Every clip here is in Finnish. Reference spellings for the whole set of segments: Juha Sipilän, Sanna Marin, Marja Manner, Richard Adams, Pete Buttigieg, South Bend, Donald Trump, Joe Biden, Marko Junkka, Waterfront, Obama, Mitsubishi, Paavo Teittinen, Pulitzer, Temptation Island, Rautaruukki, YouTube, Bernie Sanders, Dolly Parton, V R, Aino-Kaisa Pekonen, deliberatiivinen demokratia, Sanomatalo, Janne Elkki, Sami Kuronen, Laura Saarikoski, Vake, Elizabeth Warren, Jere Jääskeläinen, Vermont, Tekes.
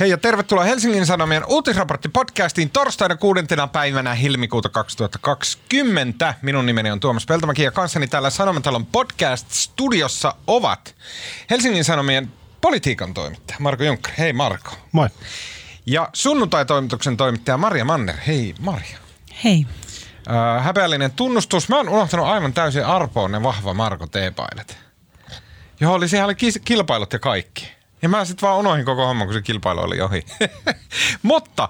Hei ja tervetuloa Helsingin Sanomien uutisraporttipodcastiin torstaina 6. päivänä helmikuuta 2020. Minun nimeni on Tuomas Peltomäki ja kanssani täällä Sanomatalon podcast-studiossa ovat Helsingin Sanomien politiikan toimittaja Marko Junkka. Hei Marko. Moi. Ja sunnuntai-toimituksen toimittaja Marja Manner. Hei Marja. Hei. Häpeällinen tunnustus. Mä oon unohtanut aivan täysin arpoon ne vahva Marko T-pailet. Joo, oli siellä kilpailut ja kaikki. Ja mä sit vaan unohin koko homman, kun se kilpailu oli ohi. Mutta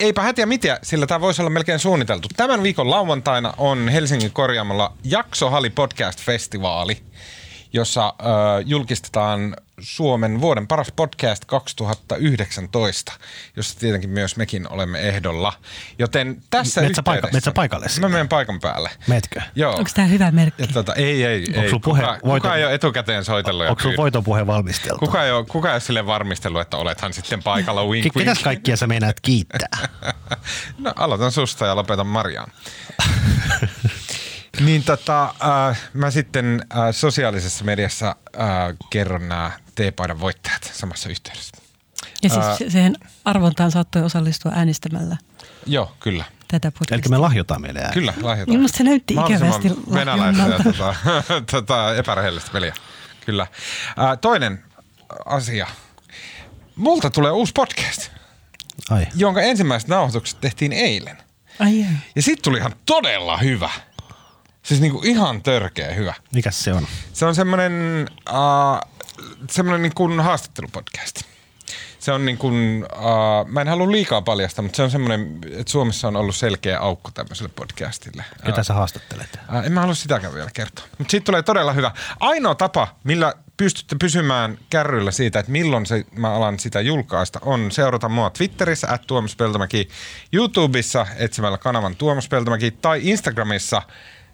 eipä hätiä mitään, sillä tää voisi olla melkein suunniteltu. Tämän viikon lauantaina on Helsingin Korjaamolla Jaksohalli podcast-festivaali, jossa julkistetaan Suomen vuoden paras podcast 2019, jossa tietenkin myös mekin olemme ehdolla. Joten tässä Metsä paikalle. Mä menen paikan päälle. Meetkö? Joo. Onko tää hyvä merkki? Ei. Kuka ei ole etukäteen soitellut. Onko sun voitopuhe valmisteltu? Kuka ei ole sille varmistellut, että olethan sitten paikalla wink wink? Ketäs kaikkia sä meinaat kiittää? No aloitan susta ja lopetan Marjaan. Niin mä sitten sosiaalisessa mediassa kerron nämä T-paidan voittajat samassa yhteydessä. Ja siis siihen arvontaan saattoi osallistua äänestämällä. Joo, kyllä. Tätä podcastia. Eli me lahjotaan meille äänestä. Kyllä, lahjotaan. Niin musta se näytti ikävästi lahjonnalta. Epärehellistä peliä, kyllä. Toinen asia. Multa tulee uusi podcast, jonka ensimmäiset nauhoitukset tehtiin eilen. Ai jää. Ja sit tuli ihan todella hyvä. Siis niinku ihan törkeä hyvä. Mikäs se on? Se on semmoinen niinku haastattelupodcast. Se on niinku, mä en halua liikaa paljastaa, mutta se on semmoinen, että Suomessa on ollut selkeä aukko tämmöiselle podcastille. Ketä sä haastattelet? En mä halua sitäkään vielä kertoa. Mutta siitä tulee todella hyvä. Ainoa tapa, millä pystytte pysymään kärryllä siitä, että milloin mä alan sitä julkaista, on seurata mua Twitterissä @tuomaspeltomäki, YouTubessa etsimällä kanavan Tuomas Peltomäki tai Instagramissa.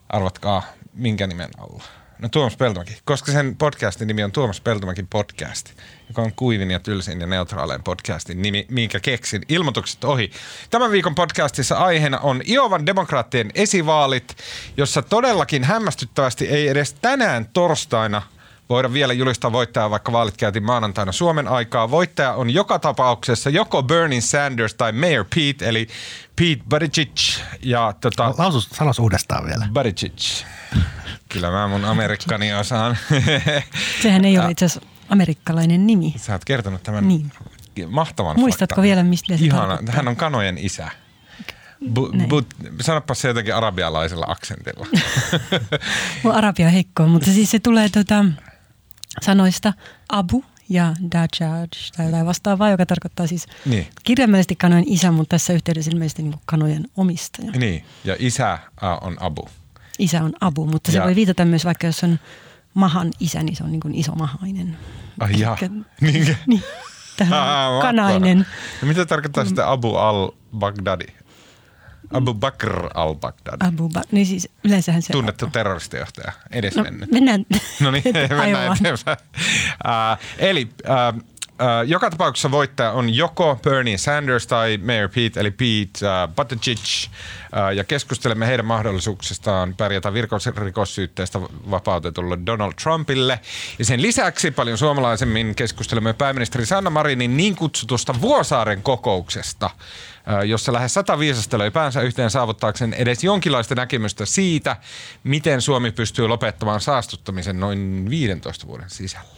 Arvatkaa, minkä nimen alla. No Tuomas Peltomäki, koska sen podcastin nimi on Tuomas Peltomäkin podcast, joka on kuivin ja tylsin ja neutraaleen podcastin nimi, minkä keksin. Ilmoitukset ohi. Tämän viikon podcastissa aiheena on Iowan demokraattien esivaalit, jossa todellakin hämmästyttävästi ei edes tänään torstaina voida vielä julistaa voittajaa, vaikka vaalit käytiin maanantaina Suomen aikaa. Voittaja on joka tapauksessa joko Bernie Sanders tai Mayor Pete, eli Pete Buttigieg. Ja sanois uudestaan vielä. Buttigieg. Kyllä mä mun amerikkani osaan. Sehän ei ole itse asiassa amerikkalainen nimi. Sä oot kertonut tämän niin mahtavan Muistatko faktan vielä, mistä se tarkoittaa? Hän on kanojen isä. Sanoppa se jotenkin arabialaisella aksentilla. Mun arabia heikkoa, mutta siis se tulee sanoista abu ja dajjaj tai jotain vastaavaa, joka tarkoittaa siis kirjaimellisesti kanojen isä, mutta tässä yhteydessä ilmeisesti niin kuin kanojen omistaja. Niin, ja isä on abu. Isä on abu, mutta se voi viitata myös vaikka jos on mahan isä, niin se on niin kuin isomahainen. Ai jaa, niinkä? Niin, kanainen. No, mitä tarkoittaa sitten Abu al-Baghdadi? Abu Bakr al-Baghdadi. Niin siis yleensähän se tunnettu terroristijohtaja, edesmennyt. Mennään eteenpäin. Joka tapauksessa voittaja on joko Bernie Sanders tai Mayor Pete, eli Pete Buttigieg. Ja keskustelemme heidän mahdollisuuksistaan pärjätä virkarikossyytteestä vapautetulle Donald Trumpille. Ja sen lisäksi paljon suomalaisemmin keskustelemme pääministeri Sanna Marinin niin kutsutusta Vuosaaren kokouksesta, jossa lähes 100 viisastelui päänsä yhteen saavuttaakseen edes jonkinlaista näkemystä siitä, miten Suomi pystyy lopettamaan saastuttamisen noin 15 vuoden sisällä.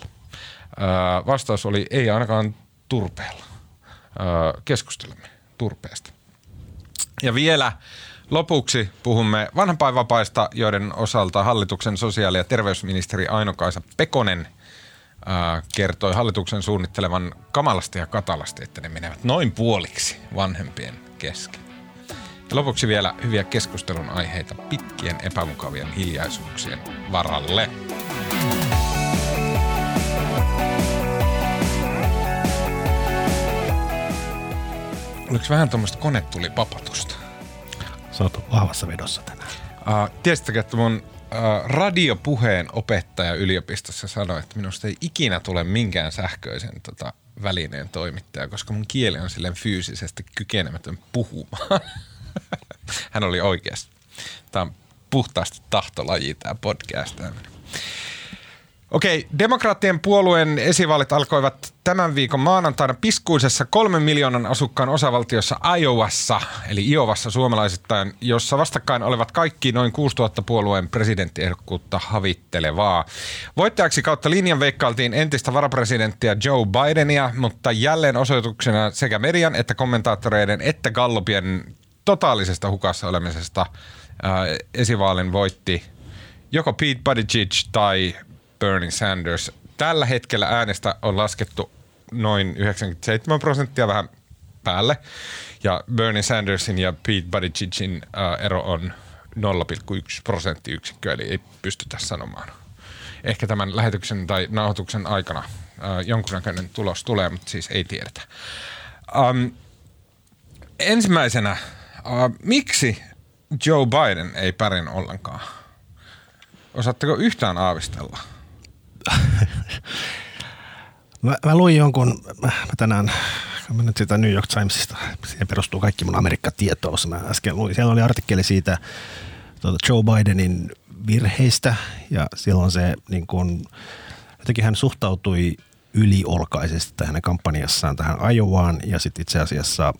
Vastaus oli ei ainakaan turpeella. Keskustelemme turpeesta. Ja vielä lopuksi puhumme vanhempainvapaista, joiden osalta hallituksen sosiaali- ja terveysministeri Aino-Kaisa Pekonen kertoi hallituksen suunnittelevan kamalasti ja katalasti, että ne menevät noin puoliksi vanhempien kesken. Ja lopuksi vielä hyviä keskustelun aiheita pitkien epämukavien hiljaisuuksien varalle. Oliko vähän tuommoista konetulipapatusta? Sä oot vahvassa vedossa tänään. Tiesitkö, että mun radiopuheen opettaja yliopistossa sanoi, että minusta ei ikinä tule minkään sähköisen välineen toimittaja, koska mun kieli on silleen fyysisesti kykenemätön puhumaan. Hän oli oikeassa. Tämä on puhtaasti tahtolaji tämä podcast. Okei, demokraattien puolueen esivaalit alkoivat tämän viikon maanantaina piskuisessa 3 miljoonan asukkaan osavaltiossa Iowassa, eli Iowassa suomalaisittain, jossa vastakkain olevat kaikki noin 6000 puolueen presidenttiehdokkuutta havittelevaa. Voittajaksi kautta linjan veikkailtiin entistä varapresidenttiä Joe Bidenia, mutta jälleen osoituksena sekä median että kommentaattoreiden että gallupien totaalisesta hukassa olemisesta esivaalin voitti joko Pete Buttigieg tai Bernie Sanders. Tällä hetkellä äänestä on laskettu noin 97%, vähän päälle. Ja Bernie Sandersin ja Pete Buttigiegin ero on 0,1%, eli ei pystytä sanomaan. Ehkä tämän lähetyksen tai nauhoituksen aikana jonkunnäköinen tulos tulee, mutta siis ei tiedetä. Ensimmäisenä, miksi Joe Biden ei pärjännyt ollenkaan? Osaatteko yhtään aavistella? Mä luin jonkun, mä tänään, mä nyt sitä New York Timesista, siihen perustuu kaikki mun Amerikka-tietous, mä äsken luin, siellä oli artikkeli siitä Joe Bidenin virheistä ja silloin se niin kun, jotenkin hän suhtautui yliolkaisesti tähän kampanjassaan tähän Iowaan ja sitten itse asiassa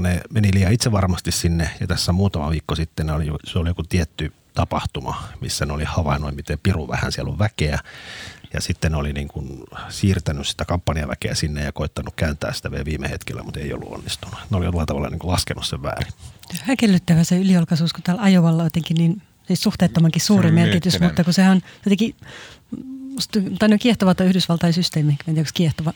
ne meni liian itsevarmasti sinne ja tässä muutama viikko sitten se oli joku tietty tapahtuma, missä ne oli havainnoi, miten pirun vähän siellä on väkeä ja sitten oli niin kuin siirtänyt sitä kampanjaväkeä sinne ja koittanut kääntää sitä vielä viime hetkellä, mutta ei ollut onnistunut. Ne oli jollain tavalla niin kuin laskenut sen väärin. Häkellyttävä se yliolkaisuus, kun täällä Iowalla on jotenkin niin, siis suhteettomankin suuri merkitys, mutta kun sehän jotenkin, tai on kiehtova tuo Yhdysvaltain systeemi, en tiedä, onko kiehtova.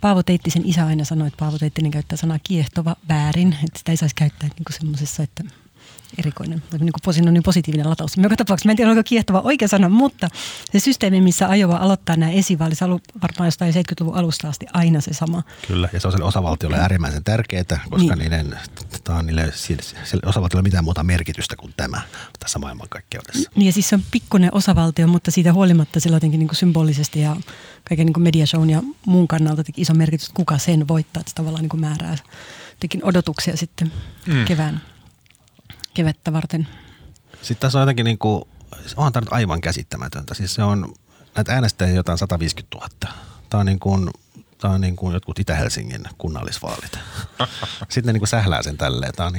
Paavo Teittisen isä aina sanoi, että Paavo Teittinen käyttää sanaa kiehtova väärin, että sitä ei saisi käyttää niin kuin semmoisessa, että erikoinen, niin on niin positiivinen lataus. Joka tapauksessa, mä en tiedä, onko kiehtova oikea sana, mutta se systeemi, missä Iowa aloittaa nämä esivaalit, on varmaan jostain 70-luvun alusta asti aina se sama. Kyllä, ja se on sille osavaltiolle äärimmäisen tärkeää, koska niille osavaltiolle mitään muuta merkitystä kuin tämä tässä maailmankaikkeudessa. Niin, ja siis se on pikkuinen osavaltio, mutta siitä huolimatta se on jotenkin niin kuin symbolisesti ja kaiken niin kuin mediashown ja muun kannalta iso merkitys, kuka sen voittaa, että se tavallaan niin kuin määrää jotenkin odotuksia sitten kevään. Kevättä varten. Sitten tässä on jotenkin niin kuin, onhan tämä nyt aivan käsittämätöntä. Siis se on, näitä äänestäjiä jotain 150 000. Tämä on niin kuin jotkut Itä-Helsingin kunnallisvaalit. Sitten ne niin kuin sählää sen tälleen. Tämä on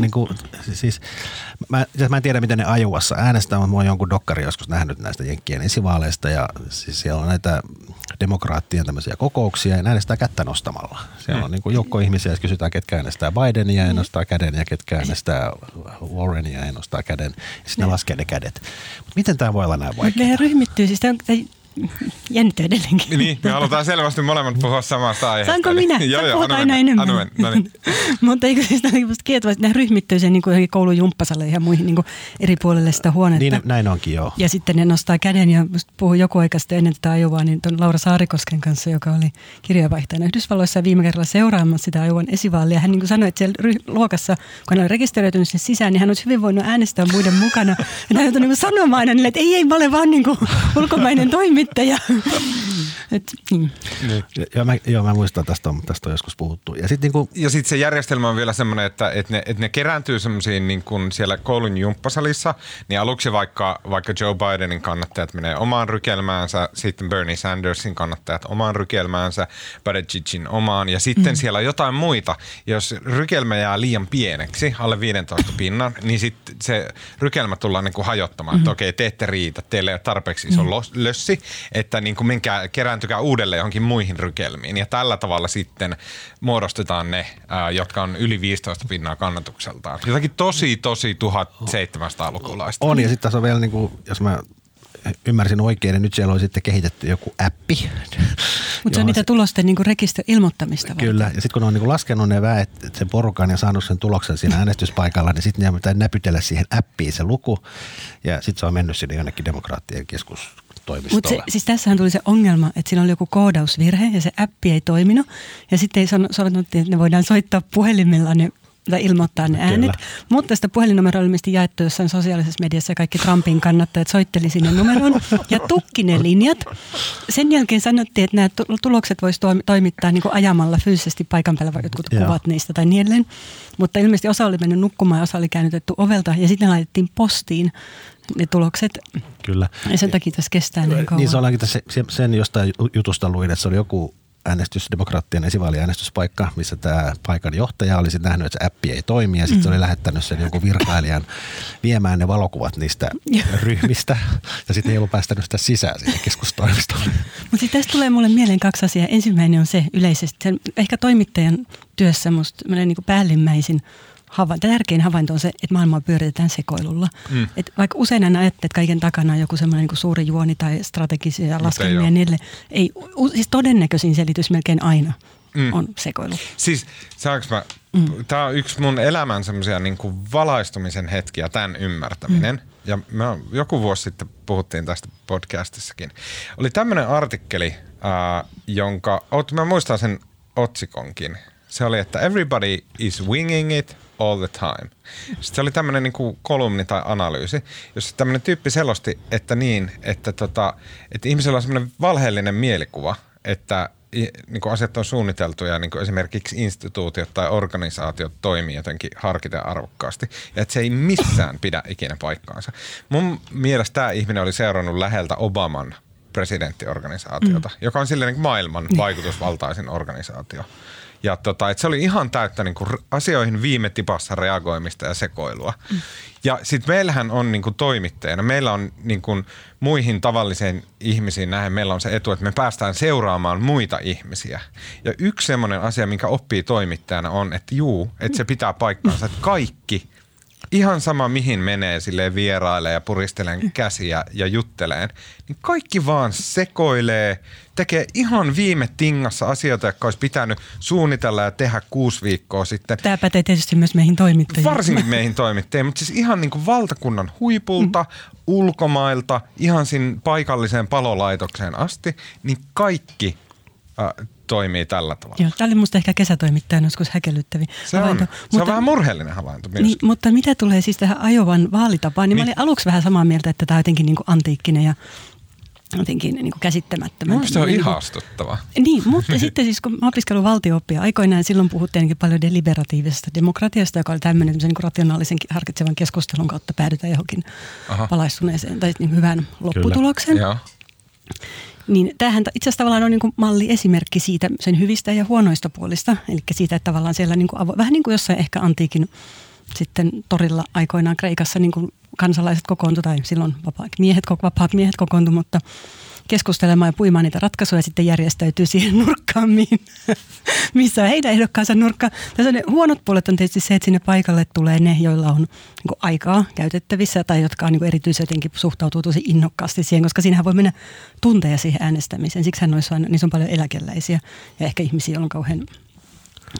niin kuin, siis mä en tiedä, miten ne Iowassa äänestää, mutta mä oon jonkun dokkari joskus nähnyt näistä jenkkien esivaaleista. Ja siis siellä on näitä demokraattien tämmöisiä kokouksia ja ne äänestää kättä nostamalla. Siellä on niin kuin joukko ihmisiä, jos kysytään, ketkä äänestää Bidenia ja nostaa käden ja ketkä äänestää Warrenia ja nostaa käden. Ja sitten ne laskee ne kädet. Mutta miten tämä voi olla näin vaikeaa? Ne ryhmittyy siis jännittää edelleenkin. Niin, me halutaan selvästi molemmat puhua samasta aiheesta. Saanko minä? Sä puhut aina enemmän. No niin. Mutta eikö siis kieltävästi, nämä ryhmittyy sen niin kuin koulun jumppasalle ja muihin niin kuin eri puolelle sitä huonetta. Niin, näin onkin, joo. Ja sitten ne nostaa käden ja puhuu joku aika sitten ennen tätä Iowaa, niin tuon Laura Saarikosken kanssa, joka oli kirjeenvaihtajana Yhdysvalloissa viime kerralla seuraamassa sitä Iowan esivaalia. Hän niin kuin sanoi, että siellä luokassa, kun hän oli rekisteröitynyt sen sisään, niin hän olisi hyvin voinut äänestää muiden mukana. Ja hän joutui niin sanomaan aina niille, että ei, mä olen vaan niin kuin ulkomainen toimija. Mä muistan, tästä on joskus puhuttu. Ja sitten sit se järjestelmä on vielä semmoinen, että ne kerääntyy semmoisiin niin kuin siellä koulun jumppasalissa, niin aluksi vaikka Joe Bidenin kannattajat menee omaan rykelmäänsä, sitten Bernie Sandersin kannattajat omaan rykelmäänsä, Buttigiegin omaan ja sitten siellä on jotain muita. Jos rykelmä jää liian pieneksi, alle 15 pinnan, niin sitten se rykelmä tullaan niin kuin hajottamaan, että okei, te ette riitä, teille ei ole tarpeeksi iso lössi, että niin kuin menkää, kerääntykää uudelleen johonkin muihin rykelmiin. Ja tällä tavalla sitten muodostetaan ne, jotka on yli 15 pinnaa kannatukseltaan. Jotakin tosi 1700-lukulaista. On, ja sitten tässä on vielä, niin kuin, jos mä ymmärsin oikein, niin nyt siellä on sitten kehitetty joku appi. Mutta se on niitä tulosten niin kuin ilmoittamista varten. Kyllä, ja sitten kun on niin kuin laskenut ne väet sen porukan ja saanut sen tuloksen siinä äänestyspaikalla, niin sitten ne pitää näpytellä siihen appiin se luku. Ja sitten se on mennyt sinne jonnekin demokraattien Mutta siis tässähän tuli se ongelma, että siinä oli joku koodausvirhe ja se appi ei toiminut. Ja sitten sanottiin, että ne voidaan soittaa puhelimella ne ilmoittaa ne äänet. Kyllä. Mutta sitä puhelinnumero on ilmeisesti jaettu jossain sosiaalisessa mediassa ja kaikki Trumpin kannattajat soitteli sinne numeroon ja tukki ne linjat. Sen jälkeen sanottiin, että nämä tulokset voisi toimittaa niin kuin ajamalla fyysisesti paikan päällä jotkut kuvat niistä tai niin edelleen. Mutta ilmeisesti osa oli mennyt nukkumaan ja osa oli käännytetty ovelta ja sitten laitettiin postiin ne tulokset. Kyllä. Ja sen takia tässä kestää niin kauan. Niin se ollaankin tässä sen jostain jutusta luin, että se oli joku demokraattien esivaaliäänestyspaikka, missä tämä paikan johtaja oli sitten nähnyt, että se appi ei toimi ja sitten se oli lähettänyt sen joku virkailijan viemään ne valokuvat niistä ryhmistä ja sitten ei ollut päästänyt sitä sisään sinne keskustoimistolle. Mutta sitten tästä tulee mulle mieleen kaksi asiaa. Ensimmäinen on se yleisesti, sen ehkä toimittajan työssä musta niin kuin päällimmäisin tärkein havainto on se, että maailmaa pyöritetään sekoilulla. Et vaikka usein aina ajattelee, että kaiken takana on joku sellainen niin suuri juoni tai strategisia laskelmia niille. Ei, siis todennäköisin selitys melkein aina on sekoilu. Siis saanko mä, tää on yksi mun elämän semmoisia niin kuin valaistumisen hetkiä, tämän ymmärtäminen. Ja mä, joku vuosi sitten puhuttiin tästä podcastissakin. Oli tämmöinen artikkeli, jonka, mä muistan sen otsikonkin. Se oli, että everybody is winging it all the time. Sitten se oli tämmöinen niin kuin kolumni tai analyysi, jossa tämmöinen tyyppi selosti, että niin, että ihmisellä on semmoinen valheellinen mielikuva, että niin kuin asiat on suunniteltu ja niin kuin esimerkiksi instituutiot tai organisaatiot toimii jotenkin harkiten arvokkaasti. Ja että se ei missään pidä ikinä paikkaansa. Mun mielestä tämä ihminen oli seurannut läheltä Obaman presidenttiorganisaatiota, joka on silleen niin kuin maailman vaikutusvaltaisin organisaatio. Ja että se oli ihan täyttä niin kuin asioihin viime tipassa reagoimista ja sekoilua. Ja sitten meillähän on niin kuin toimittajana, meillä on niin kuin muihin tavallisiin ihmisiin nähden, meillä on se etu, että me päästään seuraamaan muita ihmisiä. Ja yksi semmoinen asia, minkä oppii toimittajana on, että että se pitää paikkaansa, että kaikki, ihan sama mihin menee silleen vierailee ja puristelee käsiä ja jutteleen, niin kaikki vaan sekoilee, tekee ihan viime tingassa asioita, jotka olisi pitänyt suunnitella ja tehdä 6 viikkoa sitten. Tämä pätee tietysti myös meihin toimittajiin. Varsinkin meihin toimittajiin, mutta siis ihan niin kuin valtakunnan huipulta, ulkomailta, ihan sinne paikalliseen palolaitokseen asti, niin kaikki toimii tällä tavalla. Joo, tämä oli musta ehkä kesätoimittajan joskus häkellyttävi havainto. Se on vähän murheellinen havainto. Niin, mutta mitä tulee siis tähän Iowan vaalitapaan, niin mä olin aluksi vähän samaa mieltä, että tämä on jotenkin niin kuin antiikkinen ja jotenkin niin kuin käsittämättömän. Minusta se on ihastuttava. Niin, mutta sitten siis kun mä opiskelin valtio-oppia aikoinaan, silloin puhuttiin paljon deliberatiivisesta demokratiasta, joka oli tämmöinen niin kuin rationaalisen harkitsevan keskustelun kautta päädytään johonkin palaistuneeseen tai niin hyvään lopputulokseen. Kyllä, joo. Niin tämähän itse asiassa tavallaan on niin kuin malliesimerkki siitä sen hyvistä ja huonoista puolista. Eli siitä, että tavallaan siellä niin kuin vähän niin kuin jossain ehkä antiikin sitten torilla aikoinaan Kreikassa niin kuin kansalaiset kokoontu tai silloin vapaat miehet kokoontu, mutta keskustelemaan ja puimaan niitä ratkaisuja ja sitten järjestäytyy siihen nurkkaan, missä on heidän ehdokkaansa nurkka. Tässä ne huonot puolet on tietysti se, että sinne paikalle tulee ne, joilla on niin kuin aikaa käytettävissä tai jotka on niin kuin erityisesti jotenkin suhtautuu tosi innokkaasti siihen, koska siinähän voi mennä tunteja siihen äänestämiseen. Siksi niissä on paljon eläkeläisiä ja ehkä ihmisiä, joilla on kauhean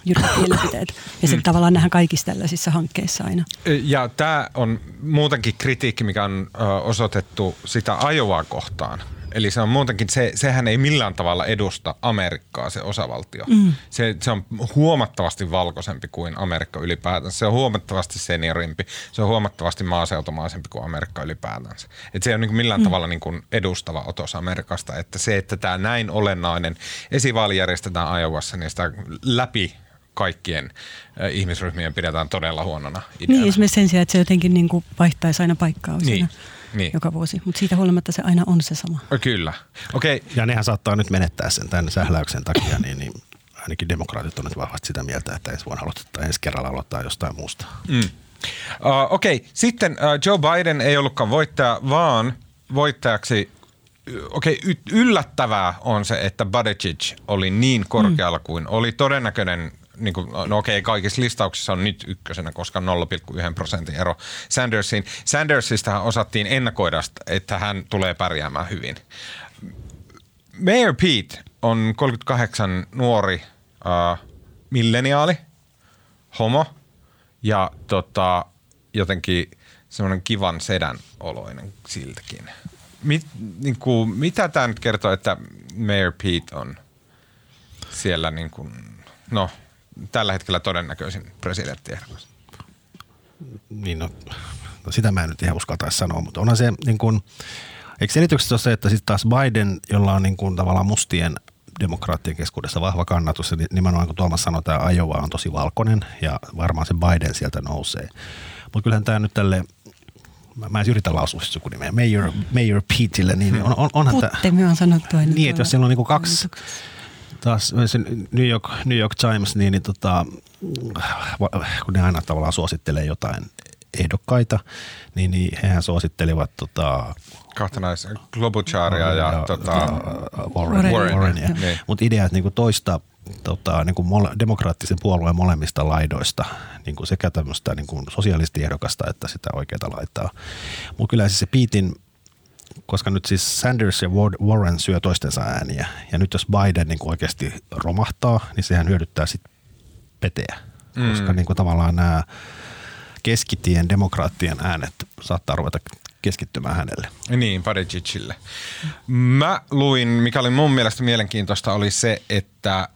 jyrkät mielipiteet. Ja se tavallaan nähdään kaikissa tällaisissa hankkeissa aina. Ja tämä on muutenkin kritiikki, mikä on osoitettu sitä Iowaa kohtaan. Eli se on muutenkin, sehän ei millään tavalla edusta Amerikkaa, se osavaltio. Se on huomattavasti valkoisempi kuin Amerikka ylipäätänsä. Se on huomattavasti seniorimpi. Se on huomattavasti maaseutomaisempi kuin Amerikka ylipäätänsä. Et se ei ole niin kuin millään tavalla niin kuin edustava otos Amerikasta. Että se, että tämä näin olennainen esivaali järjestetään Iowassa, niin sitä läpi kaikkien ihmisryhmien pidetään todella huonona ideana. Niin, esimerkiksi sen sijaan, että se jotenkin niin kuin vaihtaisi aina paikkaa siinä. Niin. Joka vuosi, mutta siitä huolimatta se aina on se sama. Kyllä. Okei. Ja nehän saattaa nyt menettää sen tämän sähläyksen takia, niin ainakin demokraatit on nyt vahvasti sitä mieltä, että ensi vuonna aloittaa, ensi kerralla aloittaa jostain muusta. Okei. Sitten Joe Biden ei ollutkaan voittaja, vaan voittajaksi, yllättävää on se, että Buttigieg oli niin korkealla kuin oli todennäköinen. Niin kuin, kaikissa listauksissa on nyt ykkösenä, koska 0,1% ero Sandersiin. Sandersistähän osattiin ennakoida, että hän tulee pärjäämään hyvin. Mayor Pete on 38 nuori milleniaali, homo ja jotenkin semmoinen kivan sedän oloinen siltäkin. Mitä tämä nyt kertoo, että Mayor Pete on siellä niin kuin, tällä hetkellä todennäköisin presidenttiehdokas? Niin no sitä mä en nyt ihan uskaltaisi sanoa, mutta onhan se niin kuin, eikö selityksessä ole se, että sitten taas Biden, jolla on niin kuin tavallaan mustien demokraattien keskuudessa vahva kannatus, ja nimenomaan kun Tuomas sanoi, tämä Iowa on tosi valkoinen ja varmaan se Biden sieltä nousee. Mutta kyllähän tämä nyt tälle, mä en yritä lausua sitä sukunimeä, Mayor Petelle, niin onhan tämä. Putte, me on sanottu aina. Niin, että jos siellä on niinku kaksi, taas se New York Times, niin tota, kun ne aina tavallaan suosittelee jotain ehdokkaita, niin hehän suosittelivat kahta näistä Globucharia ja Warrenia. Niin. Mutta idea, että niinku toista niinku demokraattisen puolueen molemmista laidoista, niinku sekä tämmöistä niinku sosialistiehdokasta että sitä oikeata laittaa. Mutta kyllä siis se Peetin, koska nyt siis Sanders ja Warren syö toistensa ääniä, ja nyt jos Biden niinku oikeasti romahtaa, niin sehän hyödyttää sitten Peteä, koska niinku tavallaan nämä keskitien demokraattien äänet saattaa ruveta keskittymään hänelle. Niin, Buttigiegille. Mä luin, mikä oli mun mielestä mielenkiintoista, oli se, että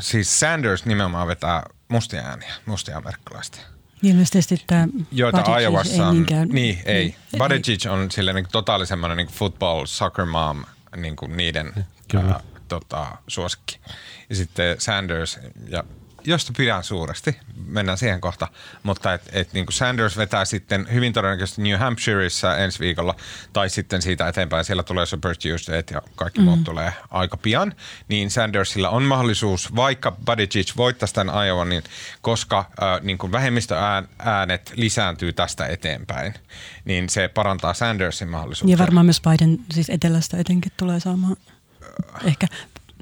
siis Sanders nimenomaan vetää mustia ääniä, mustia amerikkalaisia. Ilmeisesti tämä Buttigieg ei niinkään. Niin, ei. Buttigieg on silleen niin totaali semmoinen niin football, soccer mom, niin niiden suosikki. Ja sitten Sanders ja josta pidän suuresti. Mennään siihen kohta. Mutta niin kuin Sanders vetää sitten hyvin todennäköisesti New Hampshireissa ensi viikolla tai sitten siitä eteenpäin. Siellä tulee Super Tuesday ja kaikki muut tulee aika pian. Niin Sandersilla on mahdollisuus, vaikka Buttigieg voittaisi tämän Iowan, niin koska niin kuin vähemmistöäänet lisääntyy tästä eteenpäin, niin se parantaa Sandersin mahdollisuuksia. Ja varmaan myös Biden siis etelästä etenkin tulee saamaan ehkä.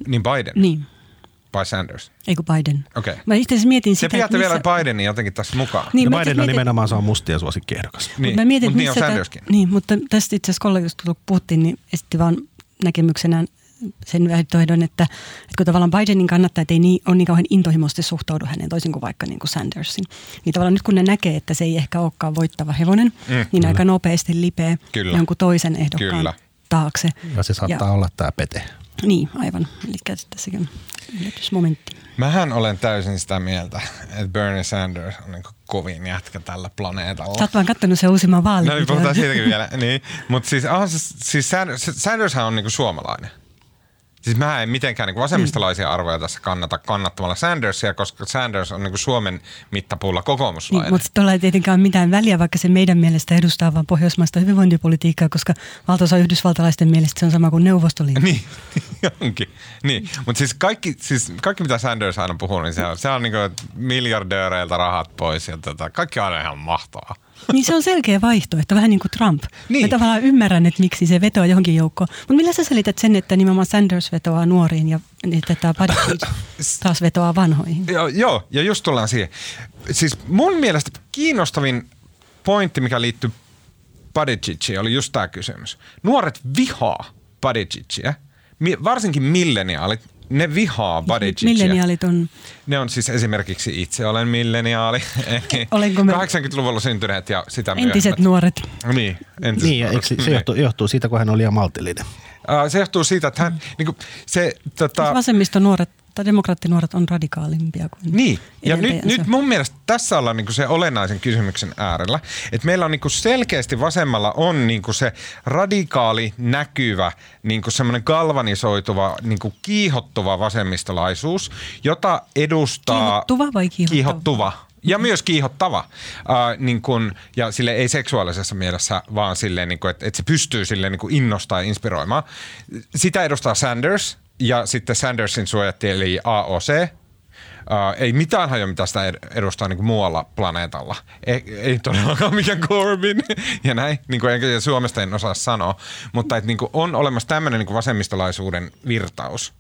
Niin Biden? Niin. Vai Sanders? Eiku Biden. Okei. Okay. Mä itse asiassa mietin sitä, että missä... vielä Bidenin jotenkin tässä mukaan. Niin, Biden on nimenomaan saa mustia suosikkiehdokas. Niin, mutta niin on Sanderskin. Niin, mutta tästä itse asiassa kollegista, kun puhuttiin, niin esitti vaan näkemyksenään sen vähtöehdon, että kun tavallaan Bidenin kannattaa, että ei niin, ole niin kauhean intohimoisesti suhtaudu häneen, toisin kuin vaikka niin kuin Sandersin. Niin tavallaan nyt kun ne näkee, että se ei ehkä olekaan voittava hevonen, niin aika nopeasti lipeä jonkun toisen ehdokkaan taakse. Ja se saattaa olla tämä Pete. Niin, aivan. Eli tässäkin yllätysmomentti. Mähän olen täysin sitä mieltä, että Bernie Sanders on niin kovin jätkä tällä planeetalla. Sä oot vaan kattonut sen uusimman vaalin. No niin, puhutaan siitäkin vielä. Niin. Mutta siis Sandershän on niin suomalainen. Siis mä en mitenkään niin vasemmistolaisia arvoja tässä kannattamalla Sandersia, koska Sanders on niin Suomen mittapuulla kokoomuslainen. Niin, mutta tuolla ei tietenkään ole mitään väliä, vaikka se meidän mielestä edustaa vaan pohjoismaista hyvinvointipolitiikkaa, koska valtaosa yhdysvaltalaisten mielestä se on sama kuin Neuvostoliitto. Niin, onkin. Niin. Mutta siis kaikki, mitä Sanders aina puhuu, niin se on niin miljardööreiltä rahat pois ja kaikki aina ihan mahtavaa. Niin se on selkeä vaihtoehto, vähän niin kuin Trump. Niin. Mä tavallaan ymmärrän, että miksi se vetoaa johonkin joukkoon. Mutta millä sä selität sen, että nimenomaan Sanders vetoaa nuoriin ja tämä Buttigieg taas vetoaa vanhoihin? Joo, ja just tullaan siihen. Siis mun mielestä kiinnostavin pointti, mikä liittyy Buttigiegiin, oli just tämä kysymys. Nuoret vihaa Buttigiegia, varsinkin milleniaalit. Ne vihaa Buttigiegia. Milleniaalit on? Ne on siis esimerkiksi itse olen milleniaali. 80-luvulla syntyneet ja sitä myöhemmät. Entiset nuoret. Niin, entiset nuoret. Ja se johtuu siitä, kun hän oli liian maltillinen. Se johtuu siitä, että hän... Niin kuin, vasemmistonuoret tai demokraattinuoret on radikaalimpia kuin... Niin, ja nyt mun mielestä tässä ollaan niin kuin se olennaisen kysymyksen äärellä. Että meillä on niin kuin selkeästi vasemmalla on niin kuin se radikaali, näkyvä, niin kuin semmoinen galvanisoituva, niin kuin kiihottuva vasemmistolaisuus, jota edustaa... Kiihottuva vai kiihottuva? Kiihottuva. Ja myös kiihottava. Niin kun, ja sille ei seksuaalisessa mielessä, vaan silleen, niin että et se pystyy silleen, niin innostamaan ja inspiroimaan. Sitä edustaa Sanders ja sitten Sandersin suojattiin eli AOC. Ei mitään hajoa, mitä sitä edustaa niin muualla planeetalla. Ei todellakaan mikään Corbyn ja näin. Niin enkä Suomesta en osaa sanoa. Mutta et, niin on olemassa tämmöinen niin vasemmistolaisuuden virtaus.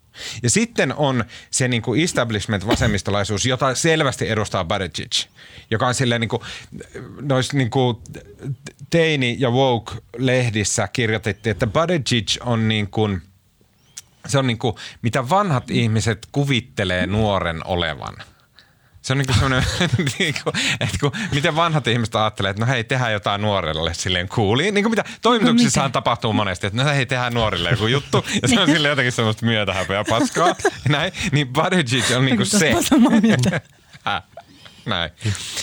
Ja sitten on se niin kuin establishment-vasemmistolaisuus, jota selvästi edustaa Buttigieg, joka on silleen niin kuin, noissa niin kuin teini- ja woke-lehdissä kirjoitettiin, että Buttigieg on niin kuin, se on niin kuin, mitä vanhat ihmiset kuvittelee nuoren olevan. Se on niin kuin semmoinen, että kun, miten vanhat ihmiset ajattelee, että no hei, tehdään jotain nuorelle silleen cooliin. Niin kuin mitä toimituksissahan tapahtuu monesti, että no hei, tehdään nuorille joku juttu. Ja se on silleen jotakin semmoista myötähäpeä paskaa. Näin, niin Buttigieg on niin kuin se. Näin.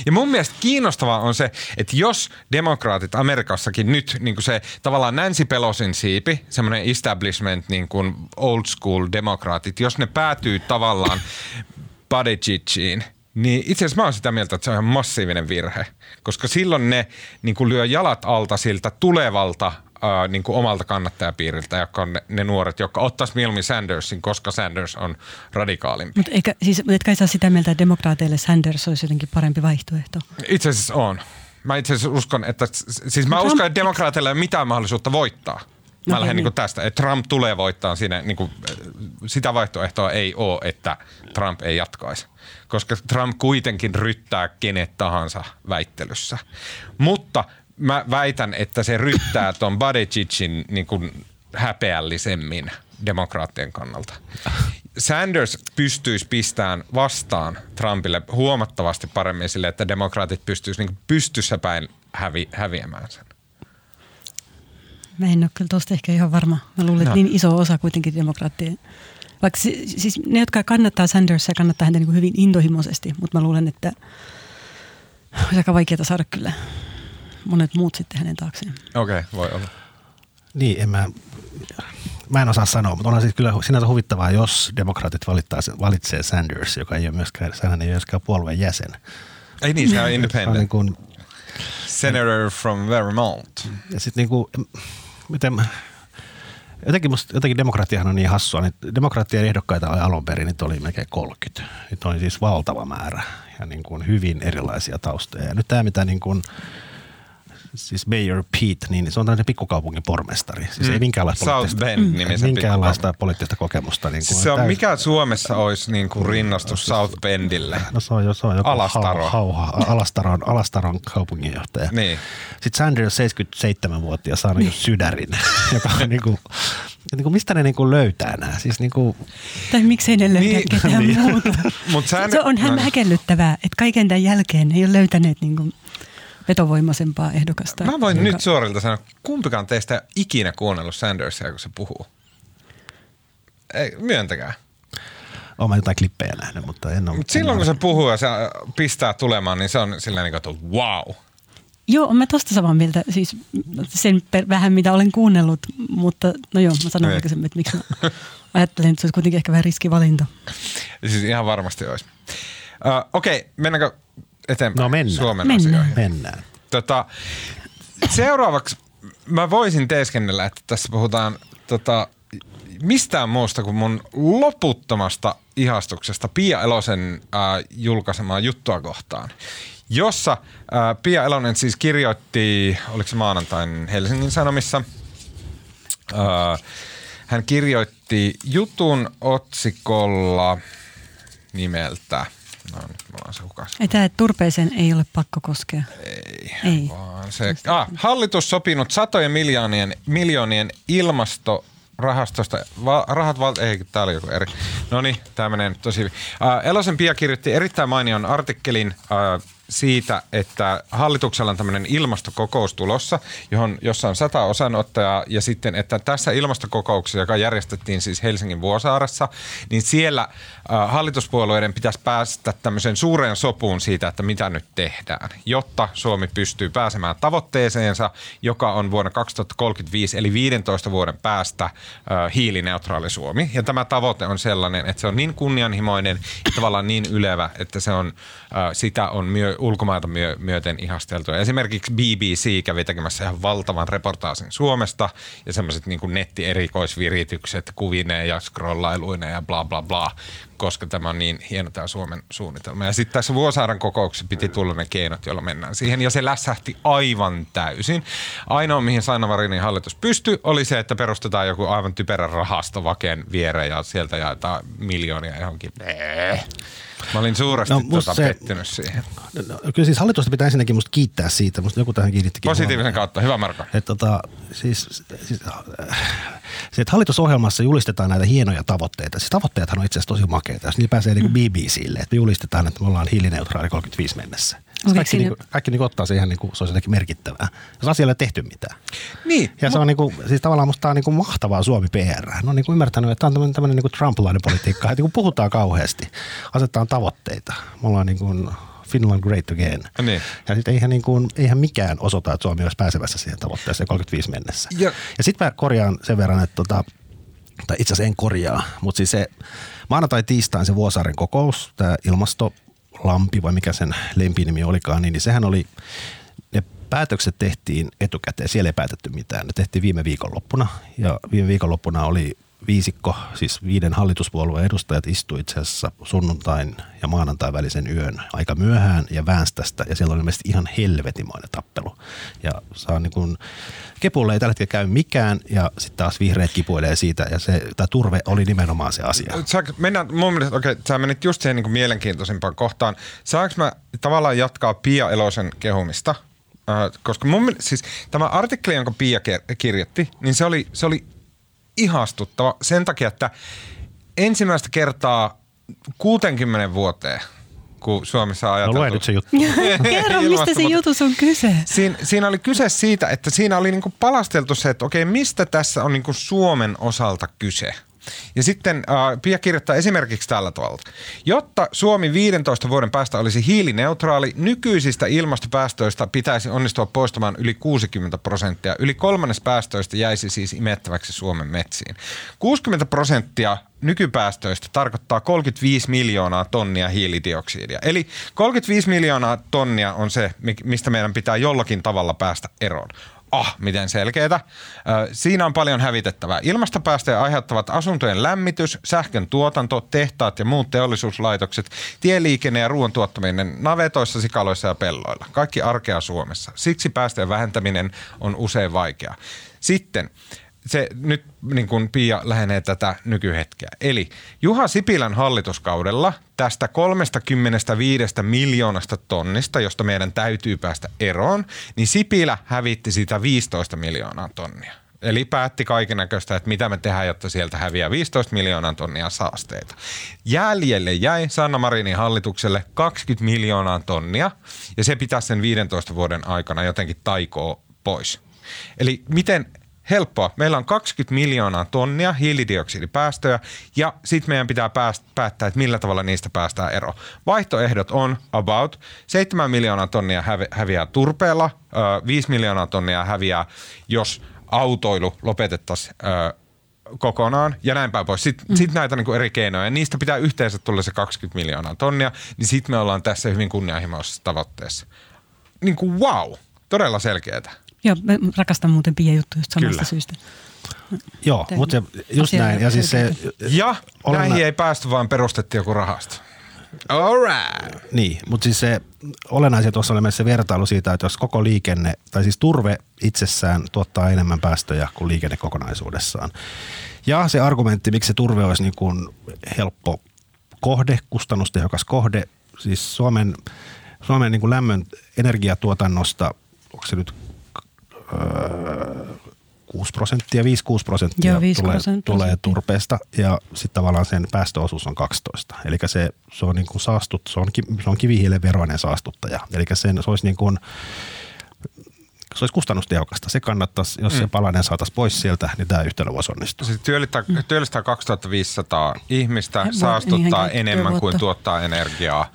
Ja mun mielestä kiinnostavaa on se, että jos demokraatit Amerikassakin nyt, niin kuin se tavallaan Nancy Pelosin siipi, semmoinen establishment, niin kuin old school demokraatit, jos ne päätyy tavallaan Buttigiegiin, niin itse asiassa mä oon sitä mieltä, että se on ihan massiivinen virhe, koska silloin ne niin kuin lyö jalat alta siltä tulevalta niin kuin omalta kannattajapiiriltä, jotka on ne nuoret, jotka ottaisi mieluummin Sandersin, koska Sanders on radikaalimpi. Mutta et kai saa sitä mieltä, että demokraateille Sanders olisi jotenkin parempi vaihtoehto? Itse asiassa on. Mä itse asiassa uskon, että demokraateille ei ole mitään mahdollisuutta voittaa. Mä lähden niin kuin tästä, että Trump tulee voittaa siinä, niin kuin, sitä vaihtoehtoa ei ole, että Trump ei jatkaisi. Koska Trump kuitenkin ryttää kenet tahansa väittelyssä. Mutta mä väitän, että se ryttää ton Buttigiegin niin kuin häpeällisemmin demokraattien kannalta. Sanders pystyisi pistämään vastaan Trumpille huomattavasti paremmin sille, että demokraatit pystyisi niin pystyssä päin häviämään sen. Mä en ole kyllä tosta ehkä ihan varma. Mä luulen, että niin iso osa kuitenkin demokraattien. Vaikka siis ne, jotka kannattaa Sandersia, kannattaa häntä niin kuin hyvin intohimoisesti, mutta mä luulen, että on aika vaikeaa saada kyllä monet muut sitten hänen taakseen. Okei, voi olla. Niin, mä en osaa sanoa, mutta onhan siis kyllä sinänsä huvittavaa, jos demokraatit valitsee Sanders, joka ei ole myöskään puolueen jäsen. Ei niin, se on independent. Senator from Vermont. Ja sitten niinku, jotenkin demokratiahan on niin hassua, niin demokraattien ehdokkaita alun perin, niitä oli melkein 30. Nyt on siis valtava määrä ja niin kuin hyvin erilaisia taustoja. Ja nyt tämä, mitä niin kuin, siis Mayor Pete, niin se on tämmöinen pikkukaupungin pormestari. Siis ei minkäänlaista poliittista kokemusta. Niin kuin se on täysin, mikä Suomessa olisi niin kuin rinnastus South Bendille? No se on joku Alastaro. Alastaron kaupunginjohtaja. Niin. Sitten Sanders 77-vuotias saa niin sydärin, joka on niin kuin, mistä ne niinku löytää nämä? Siis niinku tai miksei ne löytää ketään muuta? Se on hämmäkellyttävää, että kaiken tämän jälkeen ei ole löytäneet niinku vetovoimaisempaa ehdokasta. Mä voin nyt suorilta sanoa, kumpikaan teistä ei ikinä kuunnellut Sandersia, kun se puhuu. Ei, myöntäkää. Olen jotain klippejä nähnyt, mutta en ole. Mut silloin kun se puhuu ja se pistää tulemaan, niin se on sillä tavalla, että wow. Joo, mä tosta samaa mieltä, siis sen vähän mitä olen kuunnellut, mutta no joo, mä sanon aikaisemmin, että miksi mä ajattelen, että se olisi kuitenkin ehkä vähän riskivalinta. Siis ihan varmasti olisi. Okei, mennäänkö eteenpäin Suomen asioihin? Mennään. Seuraavaksi mä voisin teeskennellä, että tässä puhutaan mistään muusta kuin mun loputtomasta ihastuksesta Pia Elosen julkaisemaa juttua kohtaan, jossa Pia Elonen siis kirjoitti, oliko se maanantain Helsingin Sanomissa, hän kirjoitti jutun otsikolla nimeltä, no nyt mulla on se hukas. Että turpeeseen ei ole pakko koskea. Ei. Vaan se, hallitus sopinut satojen miljoonien ilmastorahastosta. Tää oli joku eri. Noniin, tää menee nyt tosi hyvin. Elosen Pia kirjoitti erittäin mainion artikkelin siitä, että hallituksella on tämmöinen ilmastokokous tulossa, jossa on 100 osanottajaa, ja sitten, että tässä ilmastokokouksessa, joka järjestettiin siis Helsingin Vuosaaressa, niin siellä hallituspuolueiden pitäisi päästä tämmöiseen suureen sopuun siitä, että mitä nyt tehdään, jotta Suomi pystyy pääsemään tavoitteeseensa, joka on vuonna 2035, eli 15 vuoden päästä hiilineutraali Suomi. Ja tämä tavoite on sellainen, että se on niin kunnianhimoinen ja tavallaan niin ylevä, että se on, sitä on ulkomailta myöten ihasteltua. Esimerkiksi BBC kävi tekemässä ihan valtavan reportaasin Suomesta ja semmoiset niin kuin nettierikoisviritykset kuvineen ja scrollailuineen ja bla bla bla, koska tämä on niin hieno tämä Suomen suunnitelma. Ja sitten tässä Vuosaaren kokouksessa piti tulla ne keinot, joilla mennään siihen, ja se lässähti aivan täysin. Ainoa, mihin Sanna Marinin hallitus pystyi, oli se, että perustetaan joku aivan typerä rahasto Vaken viereen ja sieltä jaetaan miljoonia johonkin. Mä olin suuresti pettynyt siihen. No, kyllä siis hallitusta pitää ensinnäkin musta kiittää siitä. Musta joku tähän kiinnittikin. Positiivisen kautta. Hyvä, Marko. Siis Se, että hallitusohjelmassa julistetaan näitä hienoja tavoitteita. Siis tavoitteethan on itse asiassa tosi makeita, jos niillä pääsee niin BBClle, että me julistetaan, että me ollaan hiilineutraali 35 mennessä. Okay, kaikki ottaa se ihan niin kuin se olisi jotenkin merkittävää, jos asialle ei tehty mitään. Niin. Ja se on niin kuin, siis tavallaan musta tämä on niin kuin mahtavaa Suomi PR. No niin kuin ymmärtänyt, että tämä on tämmöinen niin kuin Trump-lainen politiikka, että kun puhutaan kauheasti, asetetaan tavoitteita. Me ollaan niin kuin Finland great again. Niin. Ja sitten eihän mikään osoita, että Suomi olisi pääsevässä siihen tavoitteeseen 35 mennessä. Ja sitten mä korjaan sen verran, että tai itse asiassa en korjaa, mutta siis se maanantai-tiistain se Vuosaaren kokous, tämä ilmastolampi vai mikä sen lempinimi olikaan, niin sehän oli, ne päätökset tehtiin etukäteen, siellä ei päätetty mitään. Ne tehtiin viime viikonloppuna ja viime viikonloppuna oli viisikko, siis 5 hallituspuolueen edustajat istui itse asiassa sunnuntain ja maanantain välisen yön aika myöhään ja väänsi tästä. Ja siellä oli mielestäni ihan helvetimoinen tappelu. Ja saa niin kuin, kepulle ei tällä hetkellä käy mikään ja sitten taas vihreät kipuilee siitä. Ja se, tämä turve oli nimenomaan se asia. Sä menit just siihen niin kuin mielenkiintoisimpaan kohtaan. Saanko mä tavallaan jatkaa Pia Elosen kehumista? Koska siis tämä artikkeli, jonka Pia kirjoitti, niin se oli ihastuttava sen takia, että ensimmäistä kertaa 60 vuoteen, kun Suomessa on ajateltu... No lue nyt se juttu. Kerro, mistä se jutus on kyse. Siinä oli kyse siitä, että siinä oli niinku palasteltu se, että okei, mistä tässä on niinku Suomen osalta kyse. Ja sitten Pia kirjoittaa esimerkiksi tällä tavalla. Jotta Suomi 15 vuoden päästä olisi hiilineutraali, nykyisistä ilmastopäästöistä pitäisi onnistua poistamaan yli 60%. Yli kolmannes päästöistä jäisi siis imettäväksi Suomen metsiin. 60% nykypäästöistä tarkoittaa 35 miljoonaa tonnia hiilidioksidia. Eli 35 miljoonaa tonnia on se, mistä meidän pitää jollakin tavalla päästä eroon. Miten selkeätä. Siinä on paljon hävitettävää. Ilmastopäästöjä aiheuttavat asuntojen lämmitys, sähkön tuotanto, tehtaat ja muut teollisuuslaitokset, tieliikenne ja ruoan tuottaminen navetoissa, sikaloissa ja pelloilla. Kaikki arkea Suomessa. Siksi päästöjen vähentäminen on usein vaikeaa. Sitten nyt niin kuin Pia lähenee tätä nykyhetkeä. Eli Juha Sipilän hallituskaudella tästä 35 miljoonasta tonnista, josta meidän täytyy päästä eroon, niin Sipilä hävitti sitä 15 miljoonaa tonnia. Eli päätti kaikennäköistä, että mitä me tehdään, jotta sieltä häviää 15 miljoonaa tonnia saasteita. Jäljelle jäi Sanna Marinin hallitukselle 20 miljoonaa tonnia, ja se pitäisi sen 15 vuoden aikana jotenkin taikoo pois. Eli miten... Helppoa. Meillä on 20 miljoonaa tonnia hiilidioksidipäästöjä ja sitten meidän pitää päättää, että millä tavalla niistä päästään eroon. Vaihtoehdot on about 7 miljoonaa tonnia häviää turpeella, 5 miljoonaa tonnia häviää, jos autoilu lopetettaisiin kokonaan ja näin päin pois. Sitten näitä niin kuin eri keinoja ja niistä pitää yhteensä tulla se 20 miljoonaa tonnia, niin sitten me ollaan tässä hyvin kunnianhimoisessa tavoitteessa. Niin kuin wow, todella selkeätä. Joo, mä rakastan muuten Pia juttuja just samasta syystä. Joo, mutta just näin. Ja, siis se, näihin ei päästy, vaan perustettiin joku rahasto. All right. Niin, mutta siis se olennaisia tuossa oli myös se vertailu siitä, että jos koko liikenne, tai siis turve itsessään tuottaa enemmän päästöjä kuin liikenne kokonaisuudessaan. Ja se argumentti, miksi se turve olisi niin kuin helppo kohde, kustannustehokas kohde, siis Suomen niin kuin lämmön energiatuotannosta, onko se nyt 5-6% tulee turpeesta ja sitten tavallaan sen päästöosuus on 12. Eli se on niin kuin se on kivihiilen veroinen saastuttaja. Eli se olisi niin kuin, se olisi kustannustehokasta. Se kannattaisi, jos se palanen saataisiin pois sieltä, niin tämä yhtälö voisi onnistua. Se työllistää 2500 ihmistä, saastuttaa enemmän kuin tuottaa energiaa.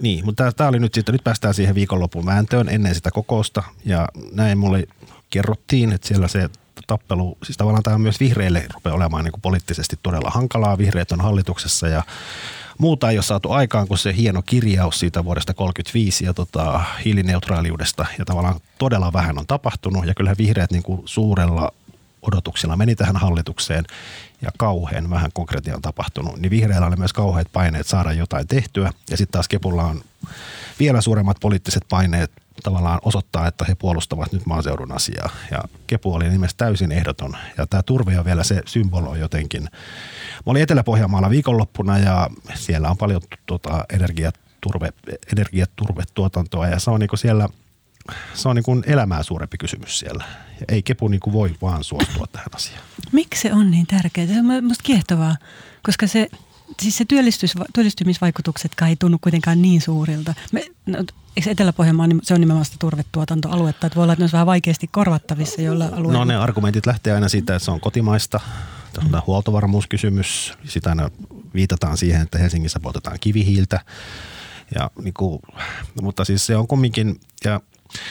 Niin, mutta tämä oli nyt siitä. Nyt päästään siihen viikonlopun vääntöön ennen sitä kokousta. Ja näin mulle kerrottiin, että siellä se tappelu, siis tavallaan tämä myös vihreille rupeaa olemaan niin kuin poliittisesti todella hankalaa. Vihreät on hallituksessa ja muuta ei ole saatu aikaan kuin se hieno kirjaus siitä vuodesta 1935 ja hiilineutraaliudesta ja tavallaan todella vähän on tapahtunut ja kyllähän vihreät niin kuin suurella odotuksilla meni tähän hallitukseen ja kauhean vähän konkreettia on tapahtunut, niin vihreillä oli myös kauheat paineet saada jotain tehtyä ja sitten taas kepulla on vielä suuremmat poliittiset paineet tavallaan osoittaa, että he puolustavat nyt maaseudun asiaa ja kepu oli nimessä täysin ehdoton ja tämä turve on vielä se symboloi jotenkin. Mä olin Etelä-Pohjanmaalla viikonloppuna ja siellä on paljon energiaturvetuotantoa ja se on niin kuin siellä se on niin kuin elämää suurempi kysymys siellä. Ei kepu niin kuin voi vaan suostua tähän asiaan. Miksi se on niin tärkeää? Se on musta kiehtovaa, koska se, siis se työllistymisvaikutukset ei tunnu kuitenkaan niin suurilta. Eikö Etelä-Pohjanmaa, se on nimenomaan sitä turvetuotantoaluetta, että voi olla, että ne on vähän vaikeasti korvattavissa jollain alueella. No ne argumentit lähtee aina siitä, että se on kotimaista. Tämä on huoltovarmuuskysymys. Sitä aina viitataan siihen, että Helsingissä poltetaan kivihiiltä. Ja niin kuin, mutta siis se on kumminkin, ja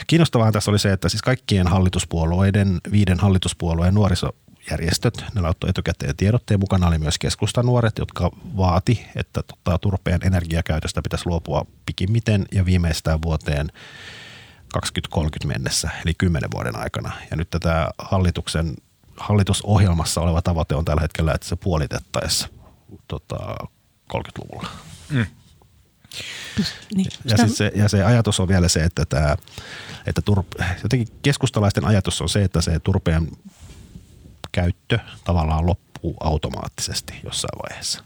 kiinnostavaa tässä oli se, että siis kaikkien hallituspuolueiden, 5 hallituspuolueen nuorisojärjestöt, ne laittoi etukäteen tiedotteen. Mukana oli myös Keskustanuoret, jotka vaati, että turpeen energiakäytöstä pitäisi luopua pikimmiten ja viimeistään vuoteen 2030 mennessä, eli 10 vuoden aikana. Ja nyt tätä hallitusohjelmassa oleva tavoite on tällä hetkellä, että se puolitettaisiin 30-luvulla. Mm. Niin. Ja se ajatus on vielä se, että, jotenkin keskustalaisten ajatus on se, että se turpeen käyttö tavallaan loppuu automaattisesti jossain vaiheessa.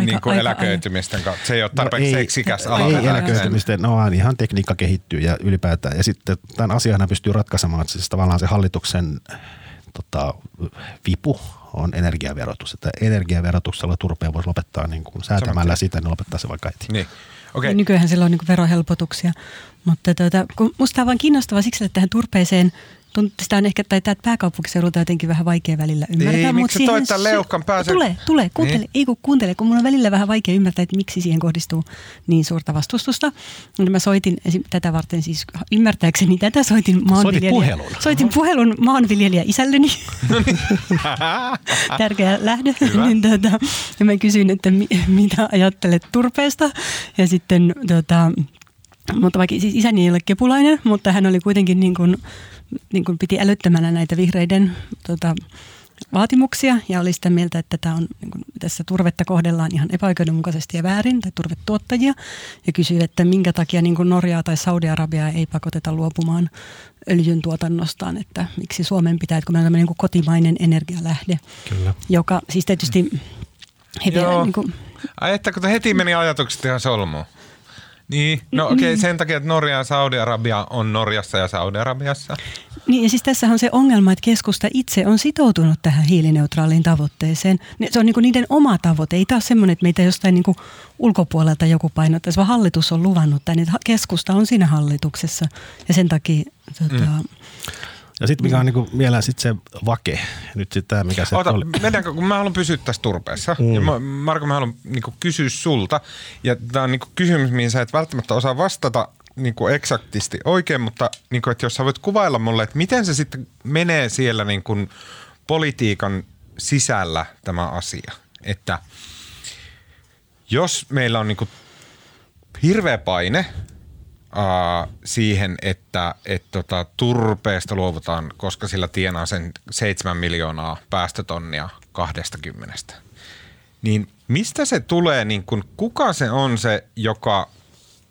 Niin kuin eläköitymisten kautta. Se ei ole tarpeeksi seksikäs ala. Ei eläköitymisten, no ihan tekniikka kehittyy ja ylipäätään. Ja sitten tämän asian pystyy ratkaisemaan, siis tavallaan se hallituksen vipu on energiaverotus. Että energiaverotuksella turpeen voisi lopettaa niin kuin säätämällä sitä, niin lopettaa se vaikka heti. Niin. Okay. Nykyään sillä on niin kuin verohelpotuksia. Mutta musta on vaan kiinnostavaa siksi, että tähän turpeeseen sitä on ehkä, tai täältä pääkaupunkiseudulta jotenkin vähän vaikea välillä ymmärtää. Ei, miksi toi tämän leuhkan pääsee? Tule, kuuntele, niin. Ei kun kuuntele, kun mun on välillä vähän vaikea ymmärtää, että miksi siihen kohdistuu niin suurta vastustusta. Mä soitin tätä varten siis, ymmärtääkseni tätä, soitin puhelun maanviljelijä isälleni. Tärkeä lähde. Ja mä kysyin, että mitä ajattelet turpeesta. Ja sitten, mutta vaikka siis isäni ei ole kepulainen, mutta hän oli kuitenkin niin kuin piti älyttömänä näitä vihreiden vaatimuksia ja oli sitä mieltä, että tämä on, niin kuin, tässä turvetta kohdellaan ihan epäoikeudenmukaisesti ja väärin, tai turvetuottajia, ja kysyi, että minkä takia niin kuin Norjaa tai Saudi-Arabiaa ei pakoteta luopumaan öljyn tuotannostaan, että miksi Suomen pitää, että kun meillä on tämmöinen niin kuin kotimainen energialähde, kyllä. Joka siis tietysti he vielä niin kuin... Ai että kun heti meni ajatukset ihan solmuun. Niin, no okei, sen takia, että Norja ja Saudi-Arabia on Norjassa ja Saudi-Arabiassa. Niin, ja siis tässähän on se ongelma, että keskusta itse on sitoutunut tähän hiilineutraaliin tavoitteeseen. Se on niin kuin niiden oma tavoite, ei taas semmoinen, että meitä jostain niin kuin ulkopuolelta joku painottaisi, vaan hallitus on luvannut tämän, että keskusta on siinä hallituksessa. Ja sen takia... Ja sitten mikä on niin kuin vielä sit se vake, nyt sitten tämä mikä se oli. Mennäänkö, kun mä haluan pysyä tässä turpeessa. Ja Marko, mä haluan niin kuin kysyä sulta. Ja tämä on niin kuin kysymys, mihin sä et välttämättä osaa vastata niin kuin eksaktisti oikein, mutta niin kuin, että jos sä voit kuvailla mulle, että miten se sitten menee siellä niin kuin politiikan sisällä tämä asia. Että jos meillä on niin kuin hirveä paine... siihen, että turpeesta luovutaan, koska sillä tienaa sen 7 miljoonaa päästötonnia 20. Niin mistä se tulee, niin kun, kuka se on se, joka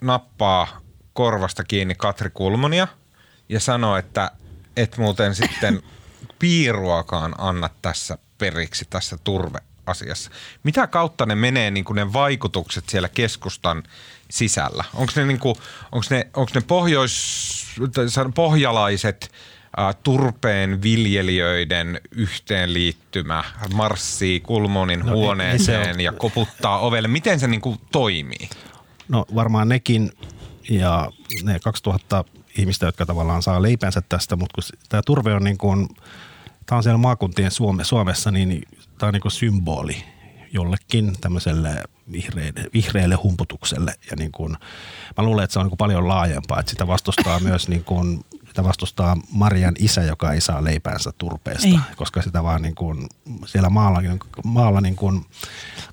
nappaa korvasta kiinni Katri Kulmonia ja sanoo, että et muuten sitten piiruakaan anna tässä periksi tässä turveasiassa. Mitä kautta ne menee, niin kun ne vaikutukset siellä keskustan sisällä? Onko ne, pohjalaiset turpeen viljelijöiden yhteenliittymä marssii Kulmonin huoneeseen ja koputtaa ovelle? Miten se niin kuin toimii? No varmaan nekin ja ne 2000 ihmistä, jotka tavallaan saa leipänsä tästä, mutta kun tämä turve on, niin kuin, tämä on siellä maakuntien Suomessa, niin tämä on niin kuin symboli jollekin tämmöiselle vihreälle humputukselle. Ja niin kuin, mä luulen, että se on niin paljon laajempaa, että sitä vastustaa myös niin kuin, sitä vastustaa Marjan isä, joka ei saa leipäänsä turpeesta, koska sitä vaan niin kuin, siellä maalla niin kuin,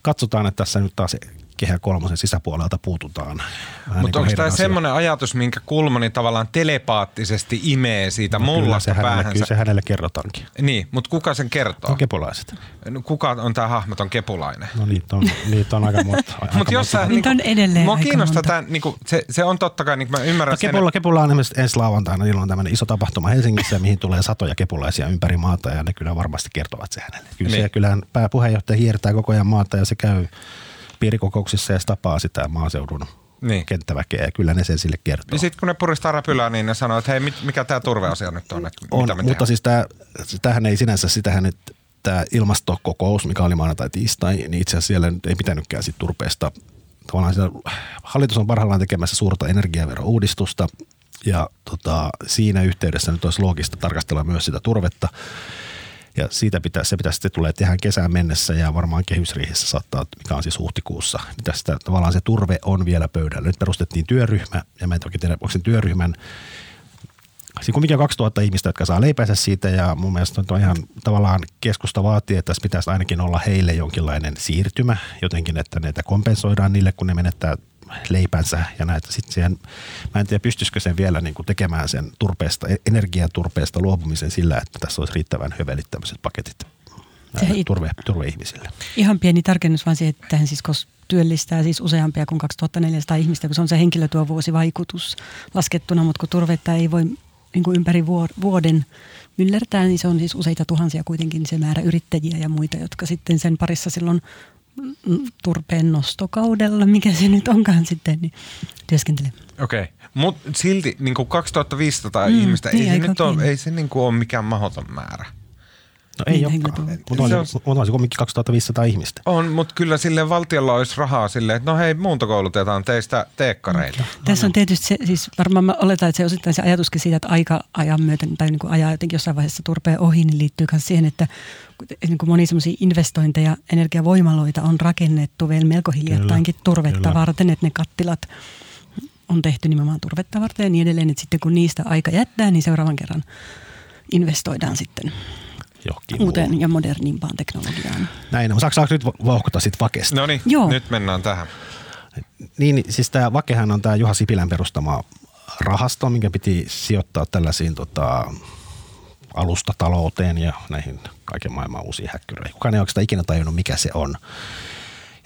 katsotaan, että tässä nyt taas Kehä kolmosen sisäpuolelta puututaan. Mutta onko tämä semmoinen ajatus, minkä Kulmoni tavallaan telepaattisesti imee siitä mullasta päähänsä? Kyllä se hänelle kerrotaankin. Niin, mutta kuka sen kertoo? On kepulaiset. Kuka on tämä hahmoton kepulainen? No niitä on aika monta. Mutta jossain... Niitä on edelleen aika monta. Mua kiinnostaa tämä, se on totta kai, niin mä ymmärrän sen. Kepula on esimerkiksi ensi lauantaina, niillä on tämmöinen iso tapahtuma Helsingissä, mihin tulee satoja kepulaisia ympäri maata ja ne kyllä varmasti kertovat se hänelle. Kyllähän pääpuheenjohtaja hiertää koko ajan maata ja se käy piirikokouksissa ja se tapaa sitä maaseudun niin. Kenttäväkeä ja kyllä ne sen sille kertoo. Niin sitten kun ne puristaa räpylää, niin ne sanoo, että hei, mikä tämä turveasia nyt on? Että on, mitä me mutta teemme? Siis tämähän ei sinänsä, sitähän nyt tämä ilmastokokous, mikä oli maanantai tiistai, niin itse asiassa siellä ei pitänytkään sit turpeesta. Tavallaan siellä, hallitus on parhaillaan tekemässä suurta energiaverouudistusta ja siinä yhteydessä nyt olisi loogista tarkastella myös sitä turvetta. Ja se pitäisi sitten tulee tehdään kesään mennessä ja varmaan kehysriihessä saattaa, mikä on siis huhtikuussa. Niin tästä tavallaan se turve on vielä pöydällä. Nyt perustettiin työryhmä ja mä en toki tiedä, onko sen työryhmän, siinä kumminkin 2000 ihmistä, jotka saa leipänsä siitä ja mun mielestä on ihan tavallaan keskusta vaatii, että tässä pitäisi ainakin olla heille jonkinlainen siirtymä jotenkin, että näitä kompensoidaan niille, kun ne menettää leipänsä ja näitä sitten siihen, mä en tiedä pystyisikö sen vielä niin kuin tekemään sen turpeesta, energiaturpeesta luopumisen sillä, että tässä olisi riittävän hövelit tämmöiset paketit turveihmisille. Ihan pieni tarkennus vaan siihen, että tähän siis työllistää siis useampia kuin 2400 ihmistä, kun se on se henkilötyövuosivaikutus laskettuna, mutta kun turvetta ei voi niin kuin ympäri vuoden myllertää, niin se on siis useita tuhansia kuitenkin se määrä yrittäjiä ja muita, jotka sitten sen parissa silloin turpeen nostokaudella, mikä se nyt onkaan sitten, niin työskentelee. Okei, mutta silti niin kuin 2500 ihmistä, niin ei se niin kuin ole mikään mahdoton määrä. No ei olekaan, mutta on se kumminkin 2500 ihmistä. On, mutta kyllä sille valtiolla olisi rahaa silleen, että no hei, muuntokoulutetaan teistä teekkareita. Tässä on tietysti se, siis varmaan mä oletan, että se osittain se ajatuskin siitä, että ajan myötä tai niin kuin ajaa jotenkin jossain vaiheessa turpeen ohi, niin liittyy myös siihen, että niin kuin monia semmoisia investointeja, energiavoimaloita on rakennettu vielä melko hiljattainkin turvetta varten, että ne kattilat on tehty nimenomaan turvetta varten ja niin edelleen, että sitten kun niistä aika jättää, niin seuraavan kerran investoidaan sitten uuteen ja modernimpaan teknologiaan. Näin, mutta saako nyt vauhkota sitten Vakesta? No niin, nyt mennään tähän. Niin, siis tämä Vakehan on tämä Juha Sipilän perustama rahasto, minkä piti sijoittaa tällaisiin alustatalouteen ja näihin kaiken maailman uusiin häkkyreihin. Kukaan ei oikeastaan ikinä tajunnut, mikä se on.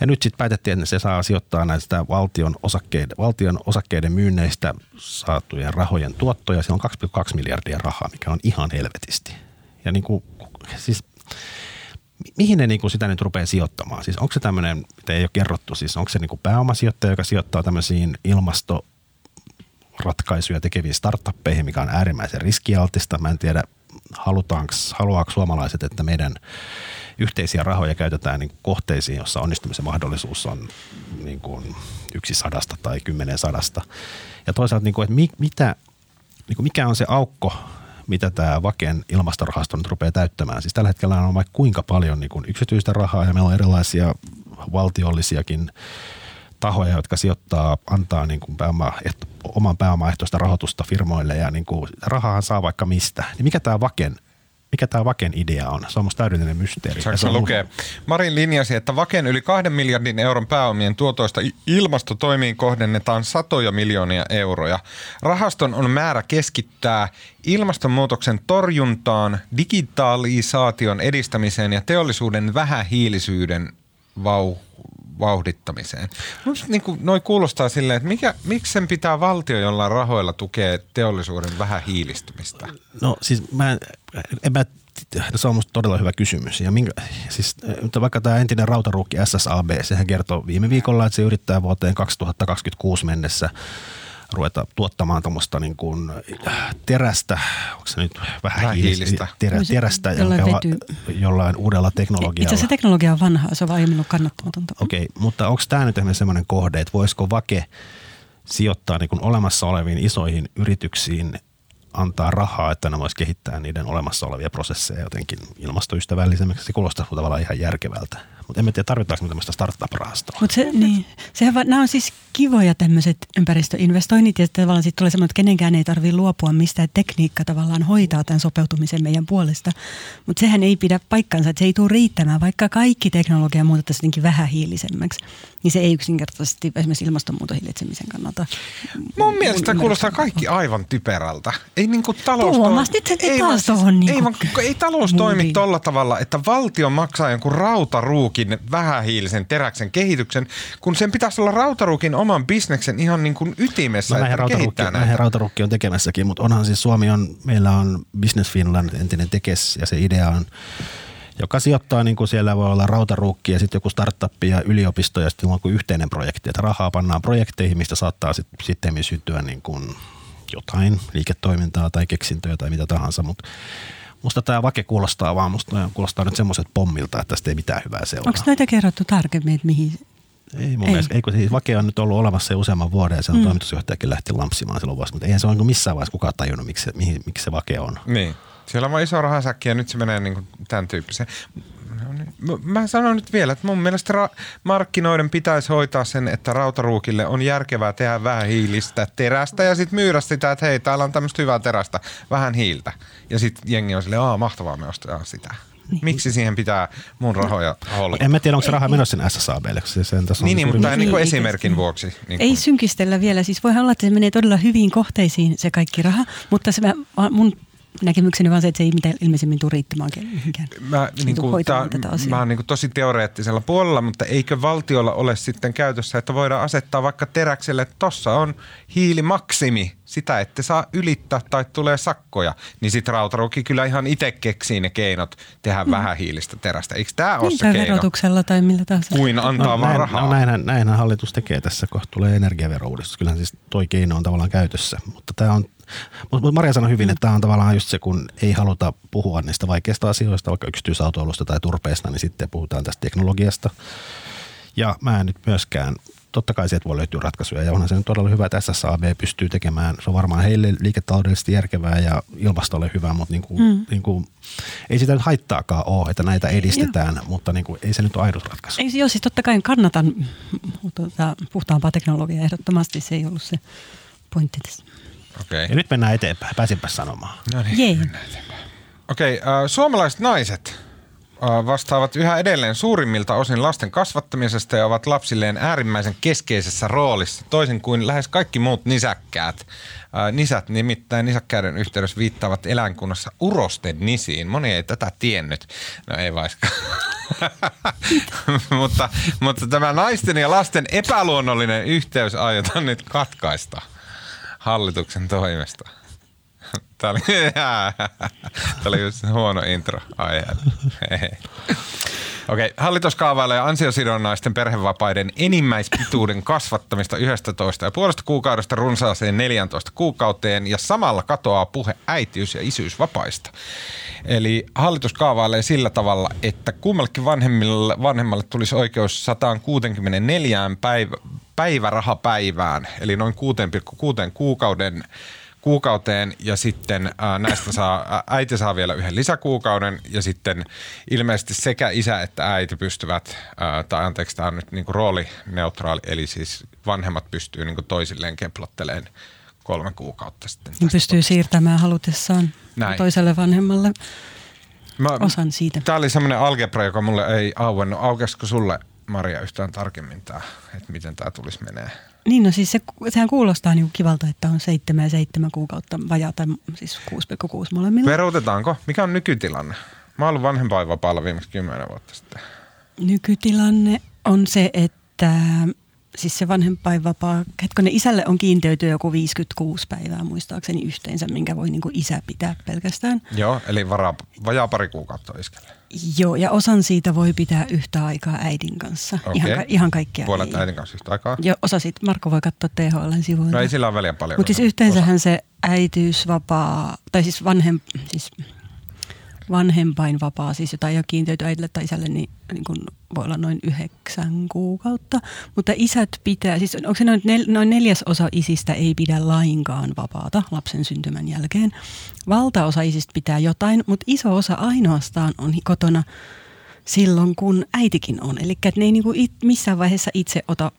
Ja nyt sitten päätettiin, että se saa sijoittaa näistä valtion osakkeiden myynneistä saatujen rahojen tuottoja. Se on 2,2 miljardia rahaa, mikä on ihan helvetisti. Ja niin kuin, siis, mihin ne niin kuin sitä nyt rupeaa sijoittamaan? Siis onko se tämmöinen, mitä ei ole kerrottu, siis onko se niin kuin pääomasijoittaja, joka sijoittaa tämmöisiin ilmastoratkaisuja tekeviin startuppeihin, mikä on äärimmäisen riskialtista. Mä en tiedä, haluaako suomalaiset, että meidän yhteisiä rahoja käytetään niin kuin kohteisiin, jossa onnistumisen mahdollisuus on niin kuin 1/100 tai 10/100. Ja toisaalta, niin kuin, että mikä on se aukko, mitä tämä Vaken ilmastorahasto nyt rupeaa täyttämään. Siis tällä hetkellä on vaikka kuinka paljon niin kuin yksityistä rahaa ja meillä on erilaisia valtiollisiakin tahoja, jotka sijoittaa, antaa niin kuin oman pääomaehtoista rahoitusta firmoille ja niin kuin rahaa saa vaikka mistä. Niin mikä tämä Vaken idea on? Se on musta täydellinen mysteeri. Saanko se lukee? Marin linjasi, että Vaken yli 2 miljardin euron pääomien tuotoista ilmastotoimiin kohdennetaan satoja miljoonia euroja. Rahaston on määrä keskittää ilmastonmuutoksen torjuntaan, digitalisaation edistämiseen ja teollisuuden vähähiilisyyden vauhdittamiseen. Niin kuin noi kuulostaa silleen, että miksi sen pitää valtio jollain rahoilla tukea teollisuuden vähähiilistymistä? No siis se on musta todella hyvä kysymys. Ja vaikka tämä entinen rautaruukki SSAB, sehän kertoo viime viikolla, että se yrittää vuoteen 2026 mennessä ruveta tuottamaan tuommoista niin kuin terästä, onko se nyt vähän hiilistä, terästä, jollain uudella teknologialla. Itse asiassa teknologia on vanhaa, se on vaan aiemmin ollut kannattamatonta. Okei, mutta onko tämä nyt esimerkiksi sellainen kohde, että voisiko Vake sijoittaa niin kuin olemassa oleviin isoihin yrityksiin, antaa rahaa, että ne voisi kehittää niiden olemassa olevia prosesseja jotenkin ilmastoystävällisemmäksi. Se kuulostaa tavallaan ihan järkevältä. Mutta en tiedä, tarvitaanko me tämmöistä startup-rahastoa. Mutta nämä on siis kivoja tämmöiset ympäristöinvestoinnit ja tavallaan sitten tulee semmoinen, että kenenkään ei tarvitse luopua mistään. Tekniikka tavallaan hoitaa tämän sopeutumisen meidän puolesta. Mutta sehän ei pidä paikkansa, että se ei tule riittämään. Vaikka kaikki teknologia muutettaisiin jotenkin vähähiilisemmäksi, niin se ei yksinkertaisesti esimerkiksi ilmastonmuuton hillitsemisen kannalta. Mun mielestä kuulostaa kaikki aivan typerältä. Ei niin kuin talous toimi tolla tavalla, että valtio maksaa jonkun rautaruukin vähähiilisen teräksen kehityksen, kun sen pitäisi olla rautaruukin oman bisneksen ihan niin kuin ytimessä. Näinhän rautaruukki on tekemässäkin, mutta onhan siis Suomi meillä on Business Finland, entinen Tekes, ja se idea on joka sijoittaa, niin kuin siellä voi olla Rautaruukki ja sitten joku startuppi ja yliopisto ja sitten on kuin yhteinen projekti. Että rahaa pannaan projekteihin, mistä saattaa sitten syntyä niin kuin jotain liiketoimintaa tai keksintöä tai mitä tahansa, mutta musta tämä Vake kuulostaa vaan, musta kuulostaa nyt semmoiset pommilta, että tästä ei mitään hyvää seuraa. Onko näitä kerrottu tarkemmin, että mihin? Ei mun mielestä. Ei, kun siis Vake on nyt ollut olemassa jo useamman vuoden ja sen toimitusjohtajakin lähti lampsimaan silloin vuosi, mutta eihän se ole missään vaiheessa kukaan tajunnut, miksi se Vake on. Niin. Siellä on iso rahasäkki ja nyt se menee niin kuin tämän tyyppiseen. Mä sanon nyt vielä, että mun mielestä markkinoiden pitäisi hoitaa sen, että Rautaruukille on järkevää tehdä vähän hiilistä terästä ja sitten myydä sitä, että hei, täällä on tämmöistä hyvää terästä, vähän hiiltä. Ja sitten jengi on silleen, mahtavaa, me ostetaan sitä. Miksi siihen pitää mun rahoja hollata? En mä tiedä, onko se raha menossa sen SSABlle. Niin, mutta tämä niin esimerkin vuoksi. Niin ei synkistellä vielä. Siis voihan olla, että se menee todella hyviin kohteisiin se kaikki raha, mutta se mun näkemykseni vaan se, että se ei mitään ilmeisemmin tule riittämään mihinkään. Mä oon niin tosi teoreettisella puolella, mutta eikö valtiolla ole sitten käytössä, että voidaan asettaa vaikka teräkselle, että tossa on hiilimaksimi, sitä ette saa ylittää tai tulee sakkoja. Niin sit Rautaruukki kyllä ihan itse keksii ne keinot tehdä vähän hiilistä terästä. Eikö tää ole se keino? Verotuksella tai millä tahansa. Kuin antaa vaan rahaa. Näinhän hallitus tekee tässä, kun tulee energiaverouudistus. Kyllähän siis toi keino on tavallaan käytössä, mutta tää on. Mutta Marja sanoi hyvin, että tämä on tavallaan just se, kun ei haluta puhua niistä vaikeista asioista, vaikka yksityisautoilusta tai turpeesta, niin sitten puhutaan tästä teknologiasta. Ja mä en nyt myöskään, totta kai sieltä voi löytyä ratkaisuja, ja onhan se nyt todella hyvä, että SSAB pystyy tekemään. Se on varmaan heille liiketaloudellisesti järkevää ja ilmastolle hyvää, mutta ei sitä nyt haittaakaan ole, että näitä edistetään, mutta ei se nyt ole ainut ratkaisu. Ei, joo, siis totta kai kannatan puhtaampaa teknologiaa ehdottomasti, se ei ollut se pointti tässä. Okay. Ja nyt mennään eteenpäin. Pääsinpä sanomaan. No niin, mennään eteenpäin. Okei, suomalaiset naiset vastaavat yhä edelleen suurimmilta osin lasten kasvattamisesta ja ovat lapsilleen äärimmäisen keskeisessä roolissa, toisin kuin lähes kaikki muut nisäkkäät. Nisät nimittäin nisäkkäiden yhteydessä viittaavat eläinkunnassa urosten nisiin. Moni ei tätä tiennyt. No ei vaiskaan. mutta tämä naisten ja lasten epäluonnollinen yhteys aiotaan nyt katkaista. Hallituksen toimesta. Tämä oli just huono intro. Okei, hallitus kaavailee ansiosidonnaisten perhevapaiden enimmäispituuden kasvattamista 11,5 kuukaudesta runsaaseen 14 kuukauteen ja samalla katoaa puhe äitiys- ja isyysvapaista. Eli hallitus kaavailee sillä tavalla, että kummallekin vanhemmalle tulisi oikeus 164 päivärahapäivään, eli noin 6,6 kuukauteen ja sitten näistä äiti saa vielä yhden lisäkuukauden ja sitten ilmeisesti sekä isä että äiti pystyvät, tämä on nyt niinku roolineutraali, eli siis vanhemmat pystyy niinku toisilleen keplotteleen 3 kuukautta sitten. Pystyy siirtämään halutessaan toiselle vanhemmalle osan siitä. Tämä oli semmoinen algebra, joka mulle ei auennut. Aukesko sulle, Marja, yhtään tarkemmin tämä, että miten tämä tulisi menee? Niin, no siis sehän kuulostaa niin kivalta, että on 7 kuukautta vajaa, tai siis 6,6 molemmilla. Peruutetaanko? Mikä on nykytilanne? Mä oon ollut vanhempainvapaalla viimeksi 10 vuotta sitten. Nykytilanne on se, että siis se vanhempainvapaa, hetkonen, isälle on kiinteyty joku 56 päivää muistaakseni yhteensä, minkä voi niin kuin isä pitää pelkästään. Joo, eli vajaa pari kuukautta iskelle. Joo, ja osan siitä voi pitää yhtä aikaa äidin kanssa. Okay. Ihan kaikkia. Puolet äidin kanssa yhtä aikaa? Joo, osa siitä. Marko voi katsoa THL:n sivuilta. No ei sillä ole väliä paljon. Mutta siis yhteensähän se äitiysvapaa, tai siis vanhempainvapaa, siis jotain ei ole kiinteyty äidille tai isälle, niin kun voi olla noin 9 kuukautta. Mutta isät pitää, siis onko se noin 1/4 isistä ei pidä lainkaan vapaata lapsen syntymän jälkeen. Valtaosa isistä pitää jotain, mutta iso osa ainoastaan on kotona silloin, kun äitikin on. Eli ne ei niinku missään vaiheessa itse ota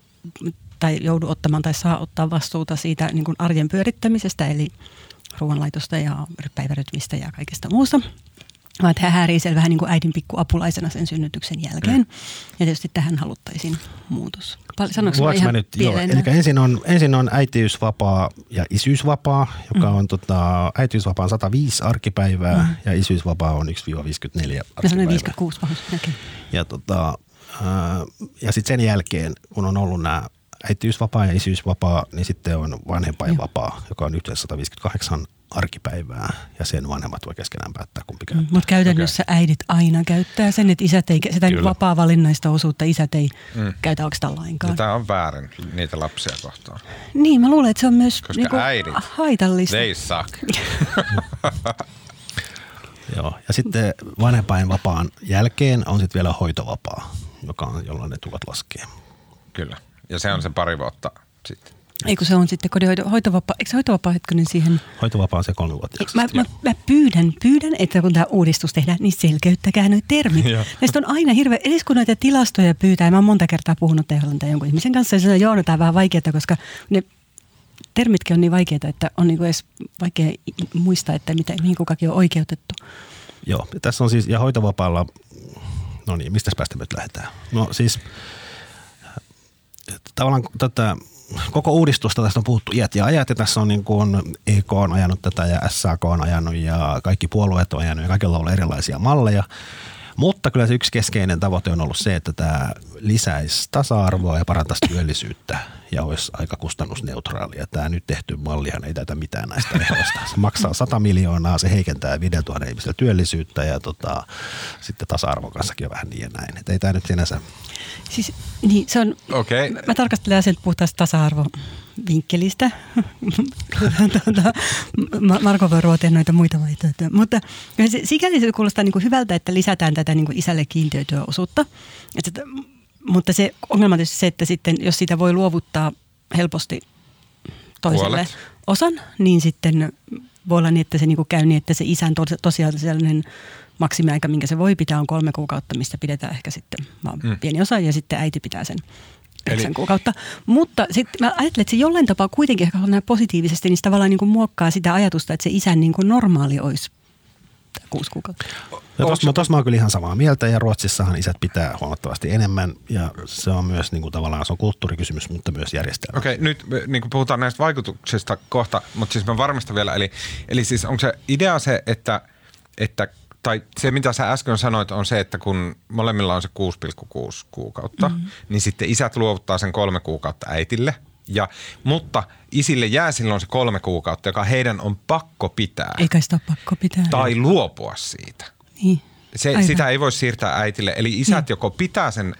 tai joudu ottamaan tai saa ottaa vastuuta siitä niin kuin arjen pyörittämisestä, eli ruoanlaitosta ja päivärytmistä ja kaikesta muusta. Vaan että hän häärii siellä vähän niin kuin äidin pikkuapulaisena sen synnytyksen jälkeen. Ja tietysti tähän haluttaisiin muutos. Sanoinko mä ihan pieleen? Eli ensin on äitiysvapaa ja isyysvapaa, joka on äitiysvapaa on 105 arkipäivää ja isyysvapaa on 1-54 arkipäivää. Mä sanoin 56 arkipäivää. Ja sitten sen jälkeen, kun on ollut nämä äitiysvapaa ja isyysvapaa, niin sitten on vanhempainvapaa, joka on yhteensä 158 arkipäivää ja sen vanhemmat voi keskenään päättää kumpi käyttää. Mutta käytännössä äidit aina käyttää sen, että isät ei, sitä vapaa-valinnaista osuutta isät ei käytä oikeastaan lainkaan. Tämä on väärin niitä lapsia kohtaan. Niin, mä luulen, että se on myös niinku haitallista. They suck. Joo, ja sitten vanhempainvapaan jälkeen on sitten vielä hoitovapaa, joka on, jolloin ne tulot laskee. Kyllä, ja se on se pari vuotta sitten. Eikö se on sitten hoitovapaa, eikö se hoitovapaa hetkonen siihen? Hoitovapaa on se 3-vuotiaaksi. Mä pyydän, että kun tämä uudistus tehdään, niin selkeyttäkää nuo termit. Näistä on aina hirveä, edes kun näitä tilastoja pyytää, ja mä oon monta kertaa puhunut tehdään tai jonkun ihmisen kanssa, ja se on joonataan vähän vaikeaa, koska ne termitkin on niin vaikeita, että on niinku edes vaikea muistaa, että mihin kukakin on oikeutettu. Joo, ja tässä on siis, ja hoitovapaalla, no niin, mistä päästä me lähdetään? No siis, tavallaan tätä... Koko uudistusta tästä on puhuttu iät ja ajat, ja tässä on niin kuin EK on ajanut tätä ja SAK on ajanut ja kaikki puolueet on ajanut ja kaikilla on ollut erilaisia malleja. Mutta kyllä se yksi keskeinen tavoite on ollut se, että tämä lisäisi tasa-arvoa ja parantaisi työllisyyttä ja olisi aika kustannusneutraalia. Tämä nyt tehty mallihan ei täytä mitään näistä ehdoista. Se maksaa 100 miljoonaa, se heikentää 5 000 ihmistä työllisyyttä ja sitten tasa-arvon kanssakin on vähän niin ja näin. Et ei tämä nyt sinänsä... Siis, niin, se on... Okay. Mä tarkastelen sieltä puhtaasti tasa-arvovinkkelistä. Marko voi ruotia noita muita vaihtoehtoja. Mutta sikäli se kuulostaa niin kuin hyvältä, että lisätään tätä niin kuin isälle kiintiöityä osuutta. Mutta se ongelma on tietysti se, että sitten, jos sitä voi luovuttaa helposti toiselle osan, niin sitten voi olla niin, että se niinku käy niin, että se isän tosiaan sellainen maksimiaika, minkä se voi pitää, on 3 kuukautta, mistä pidetään ehkä sitten vaan pieni osa, ja sitten äiti pitää sen 9 kuukautta. Mutta sitten mä ajattelen, että se jollain tapaa kuitenkin ehkä näin positiivisesti, niin se tavallaan niinku muokkaa sitä ajatusta, että se isän niinku normaali olisi 6 kuukautta. Tuossa mä oon kyllä ihan samaa mieltä, ja Ruotsissahan isät pitää huomattavasti enemmän, ja se on myös niin kuin, tavallaan se on kulttuurikysymys, mutta myös järjestelmä. Okei, nyt niin kuin puhutaan näistä vaikutuksista kohta, mutta siis mä varmistan vielä, eli siis onko se idea se, että tai se mitä sä äsken sanoit on se, että kun molemmilla on se 6,6 kuukautta, niin sitten isät luovuttaa sen 3 kuukautta äitille. Mutta isille jää silloin se 3 kuukautta, joka heidän on pakko pitää. Eikä sitä ole pakko pitää. Tai luopua siitä. Niin. Sitä ei voi siirtää äitille. Eli isät joko pitää sen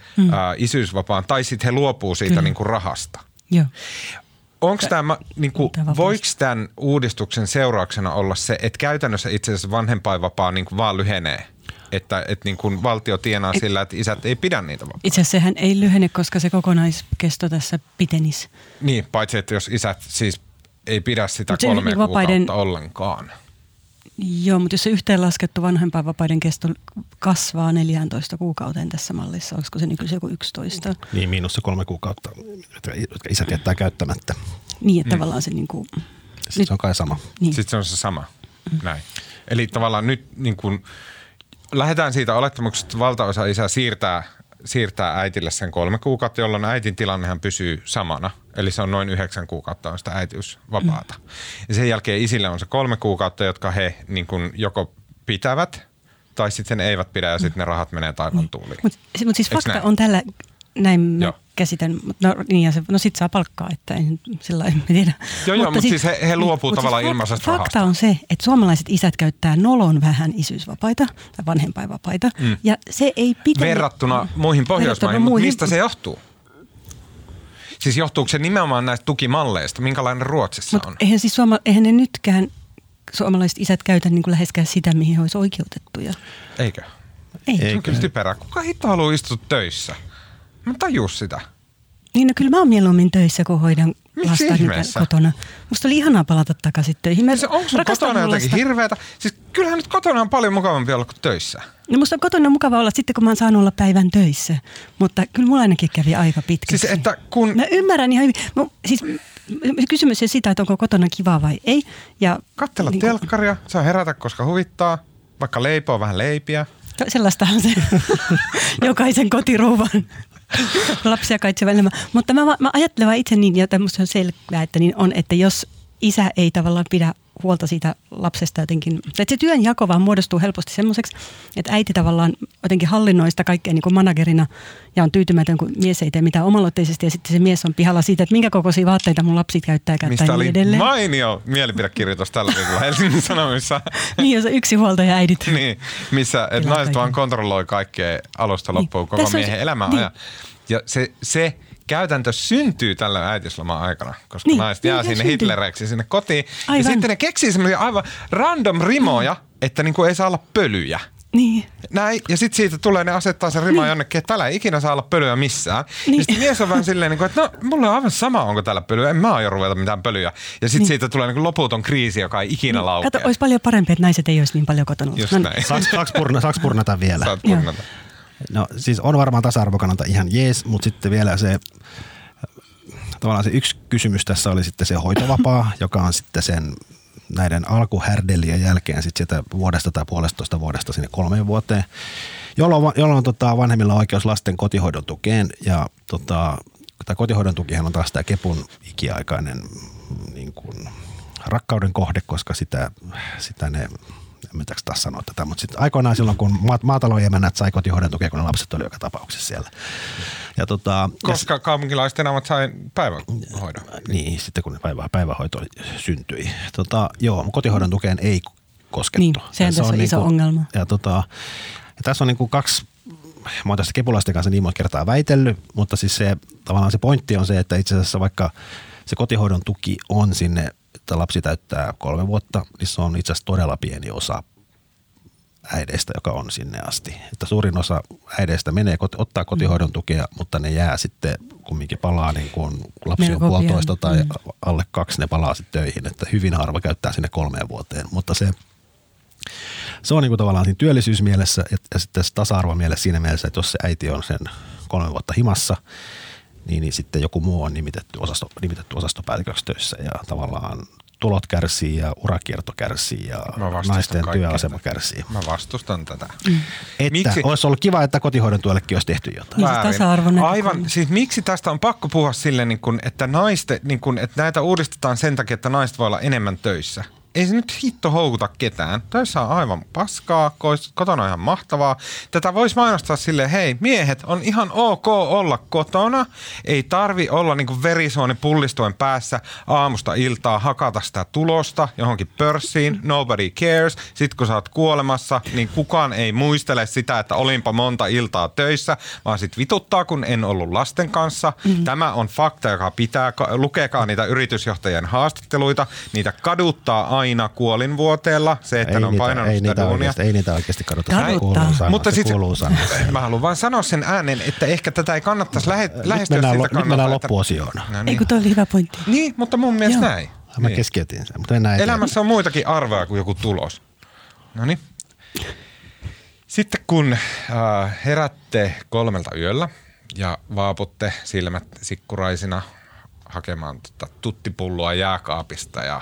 isyysvapaan tai sitten he luopuu siitä niin kuin rahasta. Joo. Voiko tämän uudistuksen seurauksena olla se, että käytännössä itse asiassa vanhempainvapaa niin kuin vaan lyhenee? Että niin kuin valtio tienaa sillä, että isät ei pidä niitä vapaa. Itse asiassa sehän ei lyhene, koska se kokonaiskesto tässä pitenisi. Niin, paitsi että jos isät siis ei pidä sitä 3 kuukautta ollenkaan. Joo, mutta jos se yhteenlaskettu vanhempainvapaiden kesto kasvaa 14 kuukauteen tässä mallissa, olisiko se nykyisen joku 11? Niin, miinus se 3 kuukautta, jotka isät jättää käyttämättä. Niin, että tavallaan se niin kuin... Sitten se on kai sama. Niin. Sitten se on se sama, näin. Eli tavallaan nyt niin kuin... Lähdetään siitä olettamuksesta, että valtaosa isää siirtää äitille sen 3 kuukautta, jolloin äitin tilannehan pysyy samana. Eli se on noin 9 kuukautta on sitä äitiysvapaata. Ja sen jälkeen isille on se 3 kuukautta, jotka he niin kuin joko pitävät tai sitten eivät pidä ja sitten ne rahat menee taivaan tuuliin. Mutta siis fakta on tällä, näin käsitän, no sit saa palkkaa, että en sillä en tiedä. Mutta he luopuu tavallaan ilmaisesta rahasta. Fakta on se, että suomalaiset isät käyttää nolon vähän isyysvapaita tai vanhempainvapaita ja se ei pitää... Verrattuna muihin Pohjoismaihin, mutta mistä se johtuu? Siis johtuuko se nimenomaan näistä tukimalleista, minkälainen Ruotsissa on? Eihän ne nytkään suomalaiset isät käytä niin kuin läheskään sitä, mihin he olisivat oikeutettuja. Eikö? Eikö? Kyllä typerää. Kuka hitto haluaa istua töissä? Mä tajuu sitä. Niin, no kyllä mä oon mieluummin töissä, kun hoidan lasta kotona. Musta oli ihanaa palata takaisin töihin. Onko sun kotona jotakin hirveätä? Siis kyllähän nyt kotona on paljon mukavampi olla kuin töissä. No musta on kotona mukava olla sitten, kun mä oon saanut olla päivän töissä. Mutta kyllä mulla ainakin kävi aika pitkästi. Siis että kun... Mä ymmärrän ihan hyvin. Kysymys on sitä, että onko kotona kivaa vai ei. Katsella niin telkkaria, saa herätä, koska huvittaa. Vaikka leipoa vähän leipiä. Sellaistahan se jokaisen kotirouvan lapsia kaitseva elämä. Mutta mä ajattelen vaan itse niin, ja tämmöistä on selvää, että niin on, että jos isä ei tavallaan pidä huolta siitä lapsesta jotenkin. Että se työnjako vaan muodostuu helposti semmoiseksi, että äiti tavallaan jotenkin hallinnoi sitä kaikkea niin kuin managerina ja on tyytymätön, kun mies ei tee mitään omalotteisesti ja sitten se mies on pihalla siitä, että minkä kokoisia vaatteita mun lapset käyttää niin edelleen. Mistä oli mainio mielipidekirjoitus tällä viikolla Helsingin Sanomissa. Niin, jos yksi huoltaja äidit. Niin, missä et naiset vaan kontrolloi kaikkea alusta loppuun niin, koko miehen elämän ajan. Ja se käytäntö syntyy tällä äitisloma aikana, koska niin, naiset jää sinne Hitlereiksi sinne kotiin. Aivan. Ja sitten ne keksii semmoisia aivan random rimoja, että niinku ei saa olla pölyjä. Niin. Näin. Ja sitten siitä tulee, ne asettaa sen rimaa niin jonnekin, että täällä ei ikinä saa olla pölyä missään. Niin. Ja sitten mies on vähän silleen, että no, mulla on aivan sama, onko täällä pölyä. En mä aio ruveta mitään pölyä. Ja sitten niin siitä tulee loputon kriisi, joka ei ikinä laukea. Kato, olisi paljon parempi, että naiset ei olisi niin paljon kotona. Just näin. Saaks purnata vielä? Saat purnata. No siis on varmaan tasa-arvokannalta ihan jees, mutta sitten vielä se tavallaan se yksi kysymys tässä oli sitten se hoitovapaa, joka on sitten sen näiden alkuhärdelien jälkeen sitten sieltä vuodesta tai puolestoista vuodesta sinne 3 vuoteen, jolloin vanhemmilla on oikeus lasten kotihoidon tukeen ja tämä kotihoidon tukihan on taas tämä kepun ikiaikainen niin kuin rakkauden kohde, koska sitä ne... Mitäkö taas sanoa tätä, mutta sitten aikoinaan silloin, kun maatalojemännät sai kotihoidon tukea, kun ne lapset oli joka tapauksessa siellä. Ja koska kaupunkilaiset enää sai päivähoidon. Niin, sitten kun päivähoito syntyi. Kotihoidon tukeen ei koskettu. Niin, sehän tässä on iso ongelma. Ja tässä on niin kuin kaksi, mä oon tästä kepulaisten kanssa niin monta kertaa väitellyt, mutta siis se, tavallaan se pointti on se, että itse asiassa vaikka se kotihoidon tuki on sinne, että lapsi täyttää 3 vuotta, niin se on itse asiassa todella pieni osa äideistä, joka on sinne asti. Että suurin osa äideistä menee, ottaa kotihoidon tukea, mutta ne jää sitten kumminkin palaa, niin kun lapsi on 1,5 tai alle 2, ne palaa sitten töihin. Että hyvin harva käyttää sinne 3 vuoteen, mutta se on niin kuin tavallaan siinä työllisyysmielessä ja sitten tasa-arvomielessä siinä mielessä, että jos se äiti on sen 3 vuotta himassa, niin sitten joku muu on nimitetty osastopäälliköksi töissä ja tavallaan tulot kärsii ja urakierto kärsii ja naisten työasema kärsii. Mä vastustan tätä. Että miksi? Olisi ollut kiva, että kotihoidon tuellekin olisi tehty jotain. Niin, aivan, siis miksi tästä on pakko puhua silleen, että, että näitä uudistetaan sen takia, että naiset voi olla enemmän töissä? Ei se nyt hitto houkuta ketään. Töissä on aivan paskaa, kotona on ihan mahtavaa. Tätä voisi mainostaa silleen, hei miehet, on ihan ok olla kotona. Ei tarvi olla niinku verisuoni pullistuen päässä aamusta iltaa, hakata sitä tulosta johonkin pörssiin. Nobody cares. Sitten kun sä oot kuolemassa, niin kukaan ei muistele sitä, että olinpa monta iltaa töissä, vaan sit vituttaa, kun en ollut lasten kanssa. Tämä on fakta, joka pitää, lukekaa niitä yritysjohtajien haastatteluita, niitä kaduttaa aina kuolinvuoteella, se, että ei ne on painanut sitä duunia. Ei niitä oikeasti kaduttaa. Mutta sitten mä haluan vaan sanoa sen äänen, että ehkä tätä ei kannattaisi lähestyä siltä kannalta. Nyt mennään loppuosioon. No niin. Ei kun toi oli hyvä pointti. Niin, mutta mun mielestä näin. Mä keskeytin sen. Mutta elämässä on muitakin arvoja kuin joku tulos. No niin. Sitten kun herätte 3 yöllä ja vaaputte silmät sikkuraisina hakemaan tuttipulloa jääkaapista ja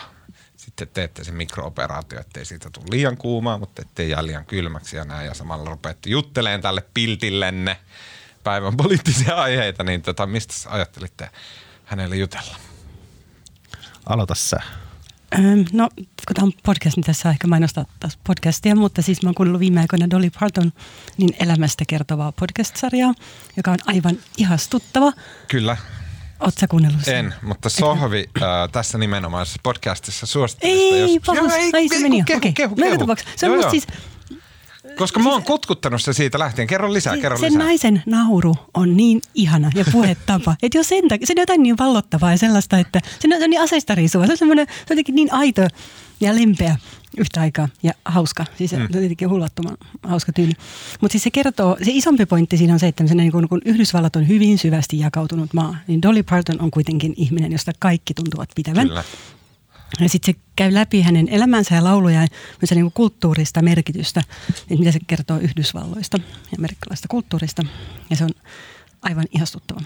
sitten teette sen mikrooperaatio, ettei siitä tule liian kuumaa, mutta ettei jää liian kylmäksi ja näin. Ja samalla rupeatte jutteleen tälle piltillenne päivän poliittisia aiheita, niin mistä ajattelitte hänelle jutella? Aloita sä. No, kun tämä on podcast, niin tässä ehkä mainostaa taas podcastia, mutta siis mä oon kuunnellut viime aikoina Dolly Parton niin elämästä kertovaa podcast-sarjaa, joka on aivan ihastuttava. Kyllä. Oletko kuunnellut sen? En, mutta Sohvi tässä nimenomaisessa podcastissa suosittelusta. Ei, pahus. Ei, se meni jo. Kehu. Siis, koska mä oon kutkuttanut se siitä lähtien. Kerro lisää. Sen naisen nauru on niin ihana ja puhetapa. Että jos se on jotain niin vallottavaa ja sellaista, että se on niin aseistariisua. Se on jotenkin niin aito ja lempeä yhtä aikaa ja hauska. Siis jotenkin hulvattoman hauska tyyli. Mutta siis se kertoo, se isompi pointti siinä on se, että kun Yhdysvallat on hyvin syvästi jakautunut maa, niin Dolly Parton on kuitenkin ihminen, josta kaikki tuntuvat pitävän. Kyllä. Ja sitten se käy läpi hänen elämänsä ja laulujaan, myös se niin kulttuurista merkitystä, että mitä se kertoo Yhdysvalloista ja amerikkalaisesta kulttuurista. Ja se on aivan ihastuttava.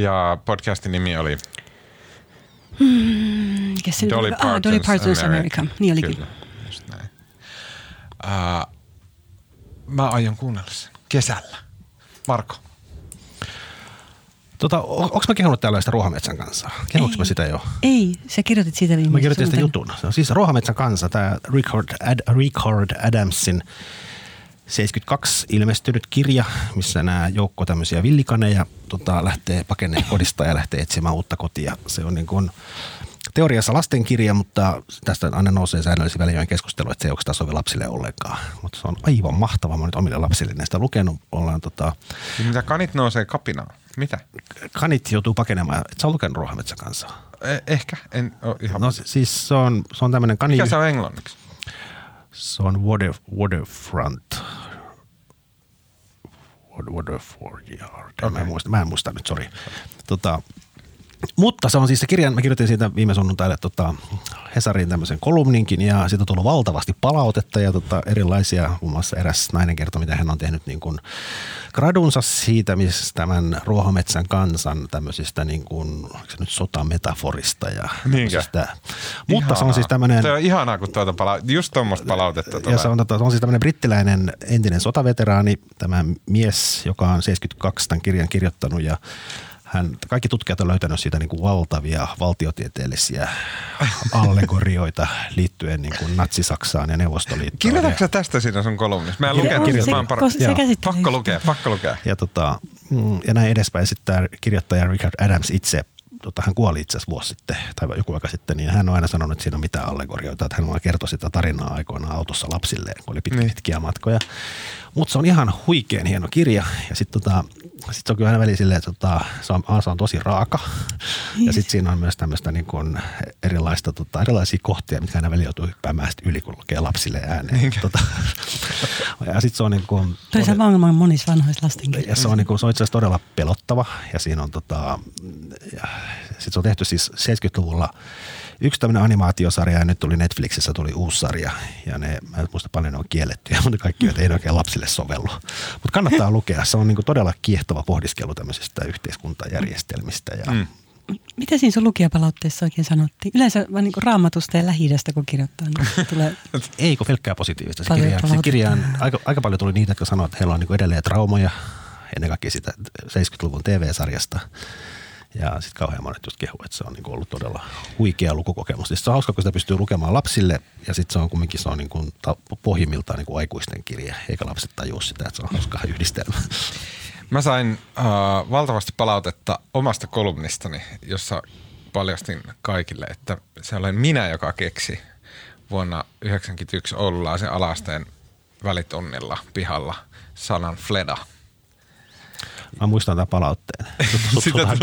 Ja podcastin nimi oli? Dolly Parton's America. Niin olikin. Kyllä, just näin. Mä aion kuunnella sen kesällä. Marko? Onko mä kehunut tällaista Ruohametsän kansaa? Kehuinko mä sitä jo? Ei, sä kirjoitit siitä viimeisen. Mä kirjoitin sitä jutun. Se on siis Ruohametsän kansa, tämä Richard Adamsin 72 ilmestynyt kirja, missä nämä joukko tämmöisiä villikaneja lähtee pakeneen kodista ja lähtee etsimään uutta kotia. Se on niin kuin teoriassa lastenkirja, mutta tästä aina nousee säännöllisiä välijoin keskustelua, että se ei oikeastaan sovi lapsille ollenkaan. Mutta se on aivan mahtavaa. Mä nyt omille lapsille näistä lukenut. Mitä kanit nousee kapinaan? Mitä? Kanit joutuu pakenemaan. Et sä oon lukenut Ruohametsän kansaa? Ehkä. En ole ihan... No siis se on tämmöinen kani... Mikä se on englanniksi? Se on waterfront. Waterfront. Okay. Mä en muista nyt, sori. Mutta se on siis se kirja, mä kirjoitin siitä viime sunnuntaille Hesarin tämmöisen kolumninkin, ja siitä on tullut valtavasti palautetta ja erilaisia, muun muassa eräs nainen kertoi, mitä hän on tehnyt niin kuin gradunsa siitä, missä tämän Ruohametsän kansan tämmöisistä niin kuin, oliko se nyt sotametaforista ja tämmöisistä. Ihanaa. Mutta se on siis tämmöinen... Se on ihanaa, kun just tuommoista palautetta tulee. Ja se on siis tämmöinen brittiläinen entinen sotaveteraani, tämä mies, joka on 72 tämän kirjan kirjoittanut, ja kaikki tutkijat on löytänyt siitä niin kuin valtavia valtiotieteellisiä allegorioita liittyen niin kuin Natsi-Saksaan ja Neuvostoliittoon. Kirjoitatko sä tästä siinä sun kolumnissa? Mä en lukenut, mä oon pakko lukea. Ja, ja näin edespäin. Sitten tämä kirjoittaja Richard Adams itse, hän kuoli itse asiassa vuosi sitten tai joku aika sitten, niin hän on aina sanonut, että siinä on mitään allegorioita, että hän vaan kertoi sitä tarinaa aikoinaan autossa lapsilleen, kun oli pitkiä matkoja. Mutta se on ihan huikean hieno kirja, ja sitten se on kyllä aina väliin silleen, että se on tosi raaka, ja sitten siinä on myös tämmöistä niin kuin erilaisia kohtia, mitkä aina väliin joutuu hyppäämään yli, kun lukee lapsille ääneen. Ja sitten se on niin kuin... Toi se on monissa vanhoissa lastenkirjoissa. Ja se on niin kuin, se on itse asiassa todella pelottava, ja siinä on sitten se on tehty siis 70-luvulla yksi tämmöinen animaatiosarja, ja nyt tuli Netflixissä uusi sarja, ja ne, mä en muista paljon, ne on kiellettyjä, mutta kaikki ei oikein lapsille sovellu. Mutta kannattaa lukea, se on niinku todella kiehtova pohdiskelu tämmöisistä yhteiskuntajärjestelmistä. Ja... Mitä siinä sun lukijapalautteessa oikein sanottiin? Yleensä vaan niinku Raamatusta ja Lähi-idästä, kun kirjoittaa. Niin tulee ei, kun pelkkää positiivista. Se kirjaan aika paljon tuli niitä, jotka sanoo, että heillä on niinku edelleen traumoja, ennen kaikkea sitä 70-luvun TV-sarjasta. Ja sitten kauhean monet just kehu, että se on niinku ollut todella huikea lukukokemus. Siis se on hauska, kun sitä pystyy lukemaan lapsille, ja sitten se on kumminkin niinku pohjimmiltaan niinku aikuisten kirja, eikä lapset tajua sitä, että se on hauska yhdistelmä. Mä sain valtavasti palautetta omasta kolumnistani, jossa paljastin kaikille, että se olen minä, joka keksi vuonna 1991 oululaisen Alasteen välitunnilla pihalla sanan fleda. Mä muistan tämän palautteen.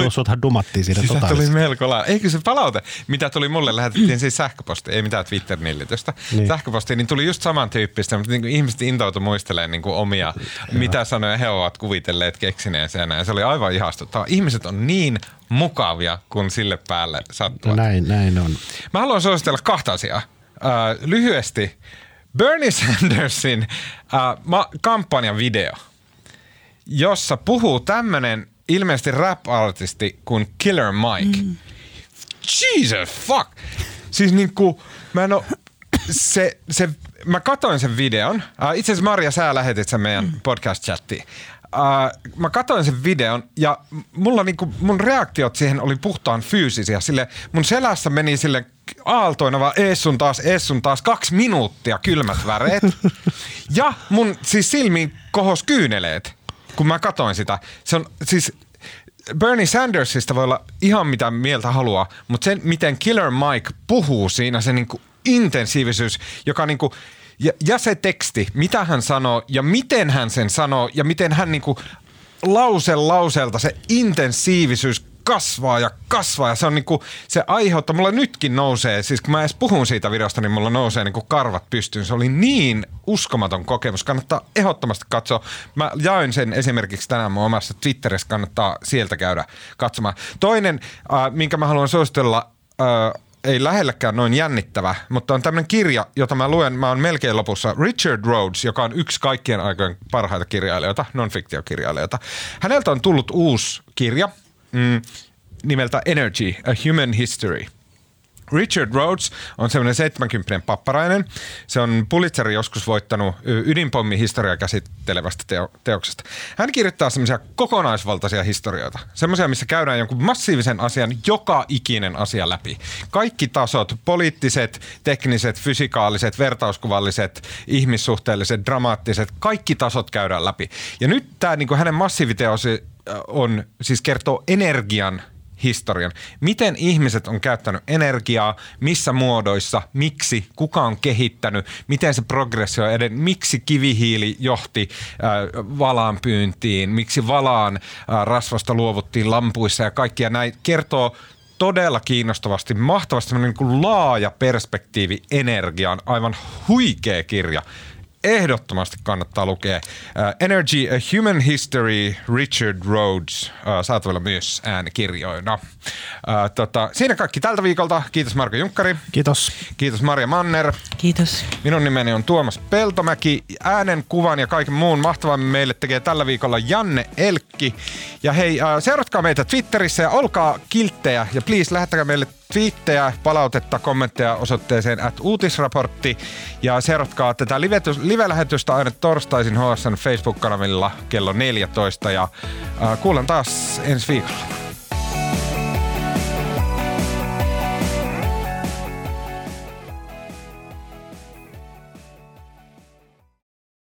Suthan dumattiin siinä totaalisesti. Sitä tuli melko lailla. Eikö se palaute, mitä tuli mulle, lähetettiin siis sähköpostiin, ei mitään Twitter-nillitystä. Niin. Sähköpostiin, niin tuli just samantyyppistä, mutta niin kuin ihmiset intoutui muistelemaan niin kuin omia, mitä sanoja he ovat kuvitelleet keksineensä ja näin. Se oli aivan ihastuttava. Ihmiset on niin mukavia, kun sille päälle sattuu. Näin on. Mä haluan suositella kahta asiaa. Lyhyesti Bernie Sandersin kampanjan video, jossa puhuu tämmönen ilmeisesti rap-artisti kuin Killer Mike. Mm. Jesus fuck! Siis niinku, mä en oo, mä katoin sen videon. Itse asiassa Marja, sä lähetit sen meidän podcast-chattiin. Mä katoin sen videon ja mulla niinku, mun reaktiot siihen oli puhtaan fyysisiä. Sille, mun selässä meni sille aaltoina vaan ees sun taas 2 minuuttia kylmät väreet. Ja mun siis silmiin kohos kyyneleet, kun mä katoin sitä. Se on siis, Bernie Sandersista voi olla ihan mitä mieltä haluaa, mutta sen, miten Killer Mike puhuu siinä, se niinku intensiivisyys, joka niinku, ja se teksti, mitä hän sanoo ja miten hän sen sanoo ja miten hän niinku lauseelta se intensiivisyys kasvaa ja se on niinku, se aiheuttaa, mulla nytkin nousee, siis kun mä edes puhun siitä videosta, niin mulla nousee niinku karvat pystyyn. Se oli niin uskomaton kokemus, kannattaa ehdottomasti katsoa. Mä jaoin sen esimerkiksi tänään mun omassa Twitterissä, kannattaa sieltä käydä katsomaan. Toinen, minkä mä haluan suositella, ei lähelläkään noin jännittävä, mutta on tämmöinen kirja, jota mä luen, mä oon melkein lopussa, Richard Rhodes, joka on yksi kaikkien aikojen parhaita kirjailijoita, non-fiktiokirjailijoita. Häneltä on tullut uusi kirja, nimeltä Energy, A Human History. Richard Rhodes on semmoinen 70 papparainen. Se on Pulitzerin joskus voittanut ydinpommihistoriaa käsittelevästä teoksesta. Hän kirjoittaa semmoisia kokonaisvaltaisia historioita. Semmoisia, missä käydään jonkun massiivisen asian joka ikinen asia läpi. Kaikki tasot, poliittiset, tekniset, fysikaaliset, vertauskuvalliset, ihmissuhteelliset, dramaattiset, kaikki tasot käydään läpi. Ja nyt tämä niin kuin hänen massiiviteosi on, siis kertoo energian historian. Miten ihmiset on käyttänyt energiaa, missä muodoissa, miksi, kuka on kehittänyt, miten se progressio edelleen, miksi kivihiili johti valaanpyyntiin, miksi valaan rasvasta luovuttiin lampuissa ja kaikkia näin. Kertoo todella kiinnostavasti, mahtavasti niin kuin laaja perspektiivi energiaan, aivan huikea kirja. Ehdottomasti kannattaa lukea. Energy, A Human History, Richard Rhodes, saatavilla myös äänikirjoina. Siinä kaikki tältä viikolta. Kiitos Marko Junkkari. Kiitos. Kiitos Marja Manner. Kiitos. Minun nimeni on Tuomas Peltomäki. Äänen, kuvan ja kaiken muun mahtavan meille tekee tällä viikolla Janne Elkki. Ja hei, seuratkaa meitä Twitterissä ja olkaa kilttejä. Ja please, lähettäkää meille twiittejä, palautetta, kommentteja osoitteeseen @uutisraportti ja seuratkaa tätä live-lähetystä aina torstaisin HSN Facebook-kanavilla kello 14 ja kuullaan taas ensi viikolla.